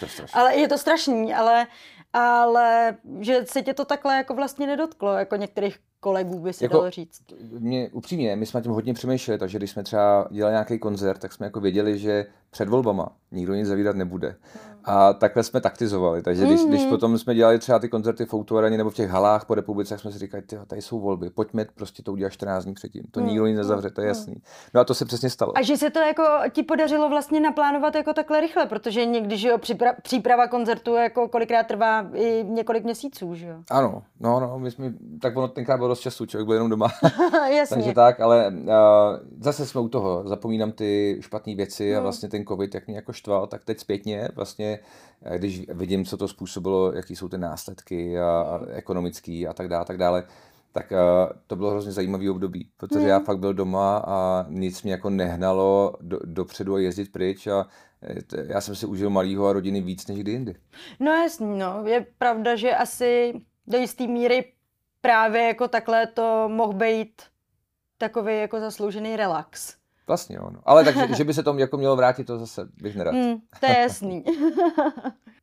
To ale je to strašný, ale, ale že se tě to takhle jako vlastně nedotklo, jako některých kolegů by se jako, dalo říct. Mě, upřímně, my jsme tím hodně přemýšleli, takže když jsme třeba dělali nějaký koncert, tak jsme jako věděli, že před volbama nikdo nic zavírat nebude. Hmm. A takhle jsme taktizovali, takže když, mm-hmm. když potom jsme dělali třeba ty koncerty v O dva Areně nebo v těch halách po republice, tak jsme si říkali, tyjo, tady jsou volby, pojďme prostě to udělat čtrnáct dní předtím, to mm-hmm. nikdo nic nezavře, to je jasný. No a to se přesně stalo. A že se to jako ti podařilo vlastně naplánovat jako takhle rychle, protože někdy, že jo, připra- příprava koncertu jako kolikrát trvá i několik měsíců, že jo? Ano, no, no, my jsme, tak ono tenkrát bylo dost času, člověk byl jenom doma. Takže tak, ale uh, zase jsme u toho, zapomínám ty špatné věci mm. a vlastně ten covid, jak mě jako štval, tak teď zpětně vlastně když vidím, co to způsobilo, jaký jsou ty následky a, a ekonomický a tak dále, tak dále, tak a, to bylo hrozně zajímavý období, protože mm. já fakt byl doma a nic mě jako nehnalo do, dopředu a jezdit pryč a t, já jsem si užil malýho a rodiny víc než kdy jindy. No jasný, no. Je pravda, že asi do jistý míry právě jako takhle to mohl být takový jako zasloužený relax. Vlastně ono. Ale takže, že by se tomu jako mělo vrátit, to zase bych nerad. Mm, to je jasný.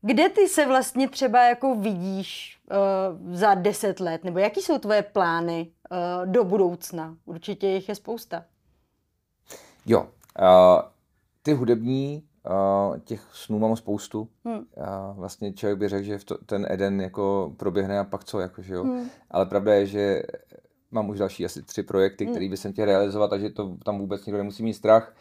Kde ty se vlastně třeba jako vidíš uh, za deset let? Nebo jaký jsou tvoje plány uh, do budoucna? Určitě jich je spousta. Jo, uh, ty hudební, uh, těch snů mám spoustu. Hmm. Uh, vlastně člověk by řekl, že v to, ten Eden jako proběhne a pak co, jako, že jo. Hmm. Ale pravda je, že mám už další asi tři projekty, které bych jsem chtěl realizovat, takže to tam vůbec nikdo nemusí mít strach.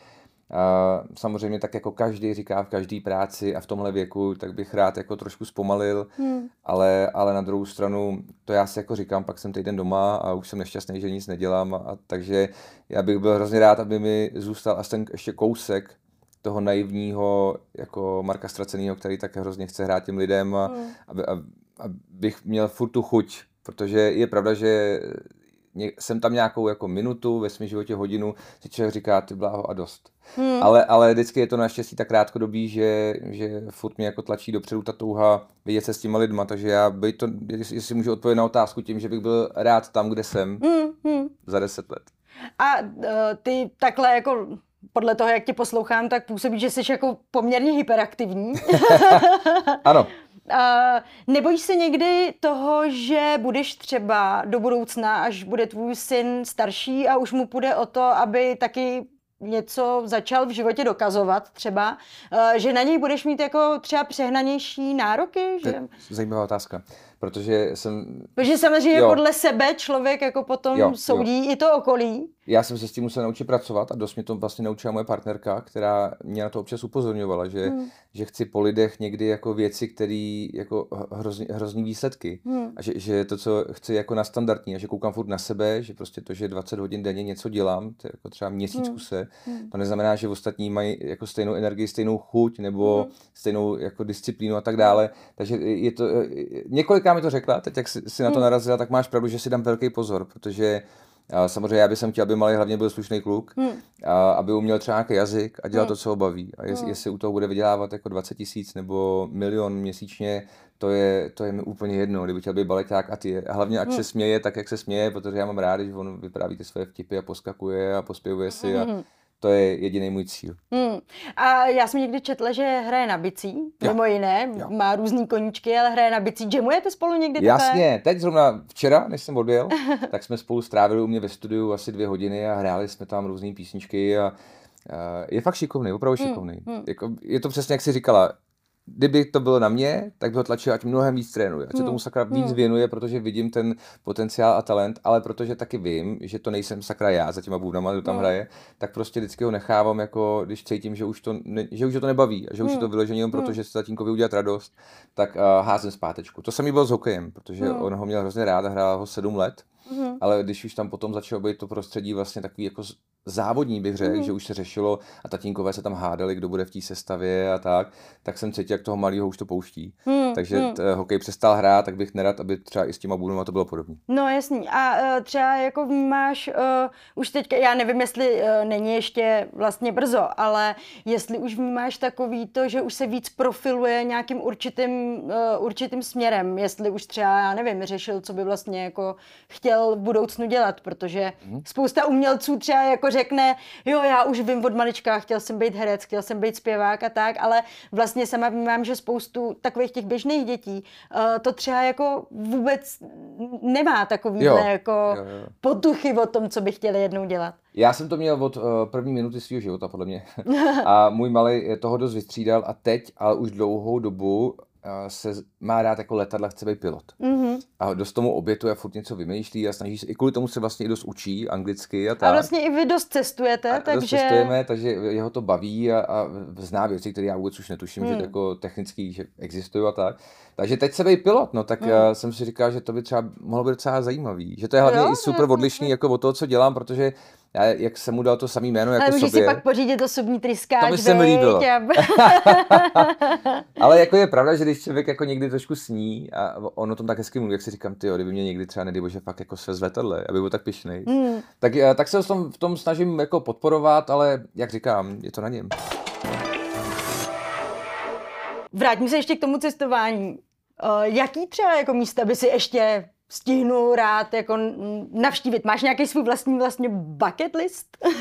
Uh, samozřejmě tak jako každý říká v každé práci a v tomhle věku, tak bych rád jako trošku zpomalil, hmm. ale, ale na druhou stranu, to já si jako říkám, pak jsem týden doma a už jsem nešťastný, že nic nedělám, a, a takže já bych byl hrozně rád, aby mi zůstal až ten ještě kousek toho naivního jako Marka Ztracenýho, který tak hrozně chce hrát těm lidem, a, hmm. aby, a, abych měl furt tu chuť, protože je pravda, že jsem tam nějakou jako minutu, ve svém životě hodinu, si člověk říká, ty bláho a dost. Hmm. Ale, ale vždycky je to naštěstí tak krátkodobý, že, že furt mě jako tlačí dopředu ta touha vidět se s těma lidma, takže já by to, jestli můžu odpovědět na otázku tím, že bych byl rád tam, kde jsem hmm. Hmm. za deset let. A uh, ty takhle jako... Podle toho, jak tě poslouchám, tak působí, že jsi jako poměrně hyperaktivní. Ano. Nebojíš se někdy toho, že budeš třeba do budoucna, až bude tvůj syn starší a už mu půjde o to, aby taky něco začal v životě dokazovat třeba, že na něj budeš mít jako třeba přehnanější nároky? Že... Zajímavá otázka, protože jsem... Protože samozřejmě jo. podle sebe člověk jako potom jo, soudí jo. i to okolí. Já jsem se s tím musel naučit pracovat a dost mě to vlastně naučila moje partnerka, která mě na to občas upozorňovala, že, hmm. že chci po lidech někdy jako věci, které jako hrozný, hrozný výsledky. Hmm. A že, že to, co chci jako na standardní, a že koukám furt na sebe, že prostě to, že dvacet hodin denně něco dělám, to jako třeba měsíc hmm. kuse, hmm. to neznamená, že ostatní mají jako stejnou energii, stejnou chuť nebo hmm. stejnou jako disciplínu a tak dále. Takže je to, několikrát mi to řekla, teď jak si na to narazila, tak máš pravdu, že si dám velký pozor, protože samozřejmě já bych chtěl, aby malý hlavně byl slušný kluk, hmm. a aby uměl třeba nějaký jazyk a dělal hmm. to, co ho baví. A jest, jestli u toho bude vydělávat jako dvacet tisíc nebo milion měsíčně, to je, to je mi úplně jedno, kdyby chtěl být baleták a ty. A hlavně, ať hmm. se směje tak, jak se směje, protože já mám rád, že on vypráví ty své vtipy a poskakuje a pospěvuje si. A hmm. to je jediný můj cíl. Hmm. A já jsem někdy četla, že hraje na bicí, mimo jiné, jo. má různý koníčky, ale hraje na bicí. Jamujete spolu někdy? Jasně, teď zrovna včera, než jsem odjel, tak jsme spolu strávili u mě ve studiu asi dvě hodiny a hráli jsme tam různé písničky a, a je fakt šikovný, opravdu šikovný. Hmm. Hmm. Jako, je to přesně, jak jsi říkala, kdyby to bylo na mě, tak by ho tlačil, ať mnohem víc trénuje, ať se tomu sakra víc věnuje, protože vidím ten potenciál a talent, ale protože taky vím, že to nejsem sakra já za těma bubnama, kdo tam hraje, tak prostě vždycky ho nechávám, jako když cítím, že už to, ne, že už to nebaví a že už je to vyloženě jenom proto, že se tatínkovi udělat radost, tak uh, házím zpátečku. To samý bylo s hokejem, protože on ho měl hrozně rád a hrál ho sedm let. Mm-hmm. Ale když už tam potom začalo být to prostředí vlastně takový jako závodní, bych řekl, mm-hmm. že už se řešilo a tatínkové se tam hádali, kdo bude v té sestavě a tak, tak jsem cítil, jak toho malého už to pouští. Mm-hmm. Takže t- hokej přestal hrát, tak bych nerad, aby třeba i s těma budům to bylo podobné. No jasný. A uh, třeba jako vnímáš, uh, už teďka, já nevím, jestli uh, není ještě vlastně brzo, ale jestli už vnímáš takový to, že už se víc profiluje nějakým určitým, uh, určitým směrem, jestli už třeba, já nevím, řešil, co by vlastně jako chtěl v budoucnu dělat, protože spousta umělců třeba jako řekne, jo, já už vím od malička, chtěl jsem být herec, chtěl jsem být zpěvák a tak, ale vlastně sama vnímám, že spoustu takových těch běžných dětí uh, to třeba jako vůbec nemá takový jako jo, jo. potuchy o tom, co by chtěli jednou dělat. Já jsem to měl od uh, první minuty svého života, podle mě. A můj malej toho dost vystřídal a teď, ale už dlouhou dobu se má rád jako letadla, chce být pilot. Mm-hmm. A dost tomu obětuje, furt něco vymýšlí a snaží se, i kvůli tomu se vlastně i dost učí anglicky a tak. A vlastně i vy dost cestujete, a takže... Dost cestujeme, takže jeho to baví a, a zná věci, které já vůbec už netuším, mm. že jako technický, že existují a tak. Takže teď se být pilot, no tak mm. jsem si říkal, že to by třeba mohlo být docela zajímavý. Že to je hlavně jo, i super odlišný jako od toho, co dělám, protože já, jak jsem mu dal to samý jméno jako ale sobě. Ale můžeš si pak pořídit osobní tryskáč, to by se mi líbilo. Ale jako je pravda, že když člověk jako někdy trošku sní a ono tom tak hezky mluví, jak si říkám, tyjo, kdyby mě někdy třeba nedej bože fakt jako svez letadle, aby byl tak pyšnej. Mm. Tak, tak se v tom, v tom snažím jako podporovat, ale jak říkám, je to na něm. Vrátím se ještě k tomu cestování. Jaký třeba jako místa by si ještě stihnu rád jako navštívit? Máš nějaký svůj vlastní vlastně bucket list? uh,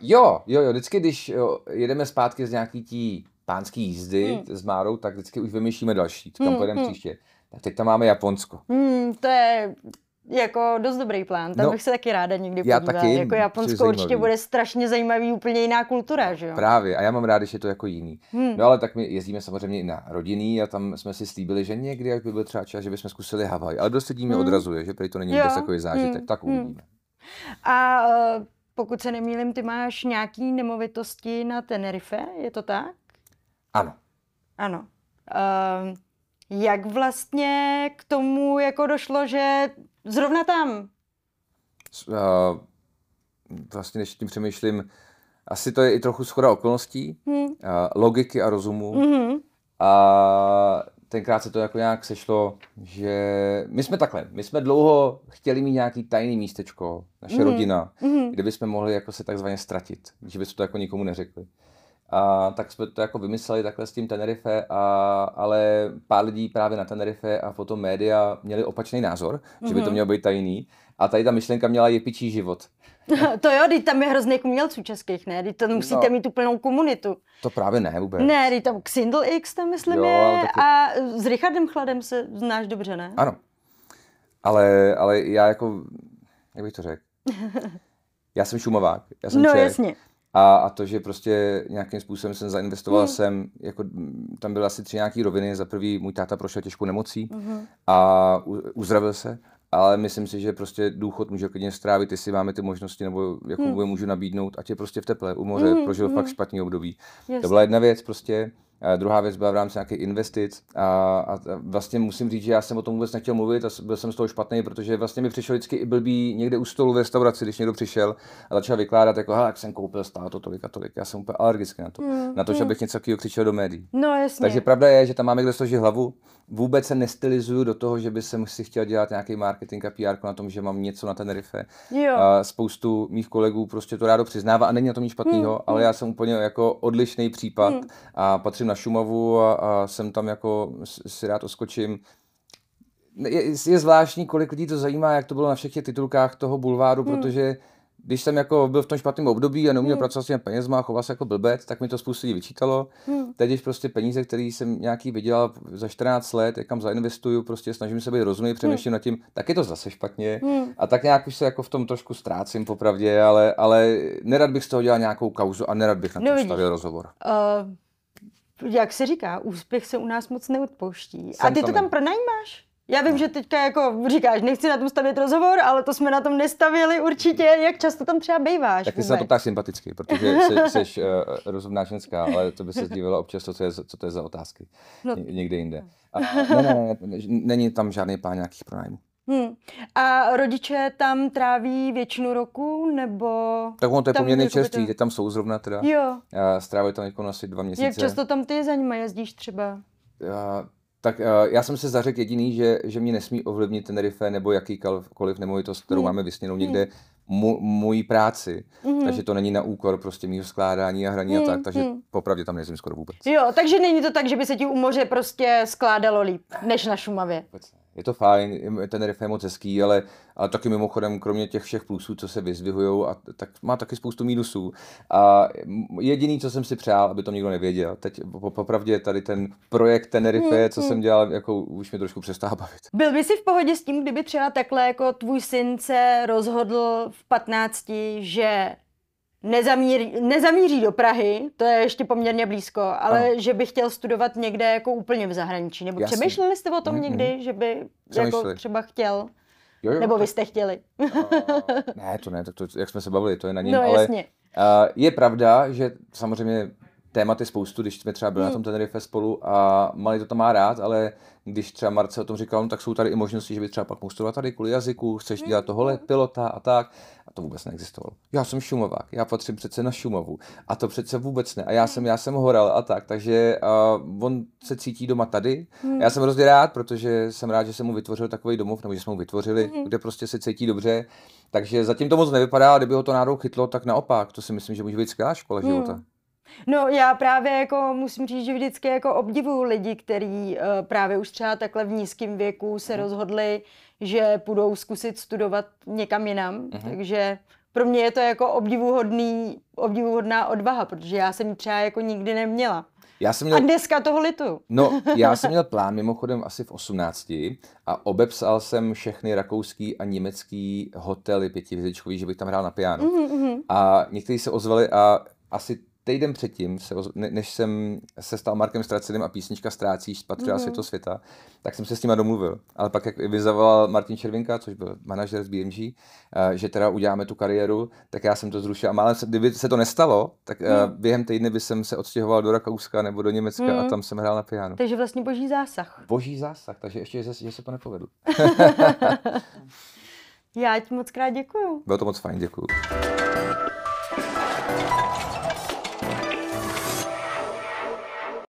jo, jo, jo, vždycky, když jo, jedeme zpátky z nějaký tí pánský jízdy hmm. s Márou, tak vždycky už vymýšlíme další, kam hmm, pojedeme hmm. příště. Tak teď tam máme Japonsko. Hmm, to je... jako dost dobrý plán, tam no, bych se taky ráda někdy podívala. Jako Japonsko určitě bude strašně zajímavý, úplně jiná kultura, že jo? Právě, a já mám rád, když je to jako jiný. Hmm. No ale tak my jezdíme samozřejmě i na rodinný a tam jsme si slíbili, že někdy, jak by byl třeba čas, že bychom zkusili Havaj, ale dost lidí mě hmm. odrazuje, že prý to není vůbec takový zážitek, hmm. tak uvidíme. A pokud se nemýlím, ty máš nějaký nemovitosti na Tenerife, je to tak? Ano. Ano. Uh, jak vlastně k tomu jako došlo, že zrovna tam? Uh, vlastně, než tím přemýšlím, asi to je i trochu shoda okolností, hmm. uh, logiky a rozumu. Mm-hmm. A tenkrát se to jako nějak sešlo, že my jsme takhle, my jsme dlouho chtěli mít nějaký tajný místečko, naše mm-hmm. rodina, mm-hmm. kde bychom mohli jako se takzvaně ztratit, že bychom to jako nikomu neřekli. A tak jsme to jako vymysleli takhle s tím Tenerife, a, ale pár lidí právě na Tenerife a potom média měli opačný názor, mm-hmm. že by to mělo být tajný. A tady ta myšlenka měla jepičí život. To jo, teď tam je hrozných umělců českých, ne? Teď to musíte no, mít tu plnou komunitu. To právě ne vůbec. Ne, teď tam Xindl X tam myslím jo, je taky... a s Richardem Chladem se znáš dobře, ne? Ano, ale, ale já jako, jak bych to řekl, já jsem Šumavák, já jsem no, Čech. Jasně. A, a to, že prostě nějakým způsobem jsem zainvestoval, mm. jsem, jako, tam byly asi tři nějaký roviny. Za prvý můj táta prošel těžkou nemocí mm-hmm. a u, uzdravil se, ale myslím si, že prostě důchod může klidně strávit, jestli máme ty možnosti, nebo jako mm. můžu nabídnout, ať je prostě v teple, u moře, mm-hmm. prožil mm-hmm. fakt špatný období. Yes. To byla jedna věc prostě. A druhá věc byla v rámci nějakých investic a, a vlastně musím říct, že já jsem o tom vůbec nechtěl mluvit a byl jsem z toho špatný, protože vlastně mi přišel vždycky i blbý někde u stolu v restauraci, když někdo přišel a začal vykládat jako, jak jsem koupil státo tolik a tolik, já jsem úplně alergický na to, mm, na to, mm. že abych něco takového křičel do médií. No, jasně. Takže pravda je, že tam máme kde složit hlavu, vůbec se nestylizuju do toho, že by jsem si chtěl dělat nějaký marketing a pé er na tom, že mám něco na Tenerife. Spoustu mých kolegů prostě to rádo přiznává a není na tom nic špatného, mm, ale já jsem úplně jako odlišný případ mm. a patřím na Šumavu a, a jsem tam jako si rád oskočím. Je, je zvláštní, kolik lidí to zajímá, jak to bylo na všech těch titulkách toho bulváru, hmm. protože když jsem jako byl v tom špatném období a neuměl hmm. pracovat s těmi penězma a choval se jako blbec, tak mi to spoustu lidí vyčítalo. Hmm. Teď když prostě peníze, které jsem nějaký vydělal za čtrnáct let, jak kam zainvestuju, prostě snažím se být rozumný, přemýšlím hmm. nad tím, tak je to zase špatně. Hmm. A tak nějak už se jako v tom trošku ztrácím popravdě, ale, ale nerad bych z toho dělal nějakou kauzu a nerad bych na to no, stavil rozhovor. Uh... Jak se říká, úspěch se u nás moc neodpouští. Jsem a ty to tam pronajímáš? Já vím, no. že teďka jako říkáš, nechci na tom stavět rozhovor, ale to jsme na tom nestavili určitě. Jak často tam třeba bejváš? Tak ty jsi na to tak sympatický, protože jsi, jsi uh, rozumná ženská, ale to by se zdívalo občas, co to je, co to je za otázky. No. Někde jinde. A, ne, ne, ne, není tam žádný pár nějakých pronájmů. Hmm. A rodiče tam tráví většinu roku, nebo... Tak ono to je poměrně čerstvý, to... tam jsou zrovna teda. Jo. Strávili tam jako asi dva měsíce. Jak často tam ty za nima jezdíš třeba? Já, tak já jsem se zařekl jediný, že, že mě nesmí ovlivnit Tenerife nebo jakýkoliv nemovitost, kterou hmm. máme vysněnou někde, mu, mojí práci. Hmm. Takže to není na úkor prostě mýho skládání a hraní hmm. a tak, takže hmm. popravdě tam nejsem skoro vůbec. Jo, takže není to tak, že by se ti u moře prostě skládalo líp, než na Šumavě. Je to fajn, Tenerife je moc hezký, ale, ale taky mimochodem, kromě těch všech plusů, co se vyzdvihujou, a tak má taky spoustu mínusů. A jediný, co jsem si přál, aby to nikdo nevěděl, teď popravdě tady ten projekt Tenerife, co jsem dělal, jako už mě trošku přestává bavit. Byl by si v pohodě s tím, kdyby třeba takhle jako tvůj syn se rozhodl v patnácti, že nezamíří, nezamíří do Prahy, to je ještě poměrně blízko, ale ano. že by chtěl studovat někde jako úplně v zahraničí. Nebo jasný. Přemýšleli jste o tom mm-hmm. někdy, že by jako třeba chtěl? Jo, jo, nebo vy jste chtěli? No, ne, to ne, to, to, jak jsme se bavili, to je na něm. No, ale jasně. Uh, je pravda, že samozřejmě tématy spoustu, když jsme třeba byli hmm. na tom Tenerife spolu a Mali to tam má rád, ale když třeba Marce o tom říkal, no, tak jsou tady i možnosti, že by třeba pak mohl tady kvůli jazyku, chceš dělat tohle, pilota a tak. A to vůbec neexistovalo. Já jsem Šumavák, já patřím přece na Šumavu. A to přece vůbec ne. A já jsem, já jsem horal a tak. Takže uh, on se cítí doma tady. Hmm. Já jsem hrozně rád, protože jsem rád, že jsem mu vytvořil takový domov, nebo že jsme mu vytvořili, hmm. kde prostě se cítí dobře. Takže zatím to moc nevypadá, kdyby ho to náhodou chytlo, tak naopak. To si myslím, že může být skvělá škola hmm. života. No já právě jako musím říct, že vždycky jako obdivuju lidi, kteří uh, právě už třeba takhle v nízkém věku se mm. rozhodli, že půjdou zkusit studovat někam jinam, mm. takže pro mě je to jako obdivuhodný, obdivuhodná odvaha, protože já jsem ji třeba jako nikdy neměla. Já jsem měl... A dneska toho lituju. No, já jsem měl plán mimochodem asi v osmnácti a obepsal jsem všechny rakouský a německý hotely pětivězečkový, že bych tam hrál na piano. Mm-hmm. A někteří se ozvali a asi týden předtím, se ozval, než jsem se stal Markem Ztraceným a písnička Ztrácíš spatřila mm-hmm. světlo světa, tak jsem se s nima domluvil. Ale pak jak vyzavolal Martin Červinka, což byl manažer z bé em gé, že teda uděláme tu kariéru, tak já jsem to zrušil. A málem, kdyby se to nestalo, tak mm. během týdne by jsem se odstěhoval do Rakouska nebo do Německa mm. a tam jsem hrál na piano. Takže vlastně boží zásah. Boží zásah, takže ještě, že se to nepovedlo. Já ti moc krát děkuju. Bylo to moc fajn, děkuju.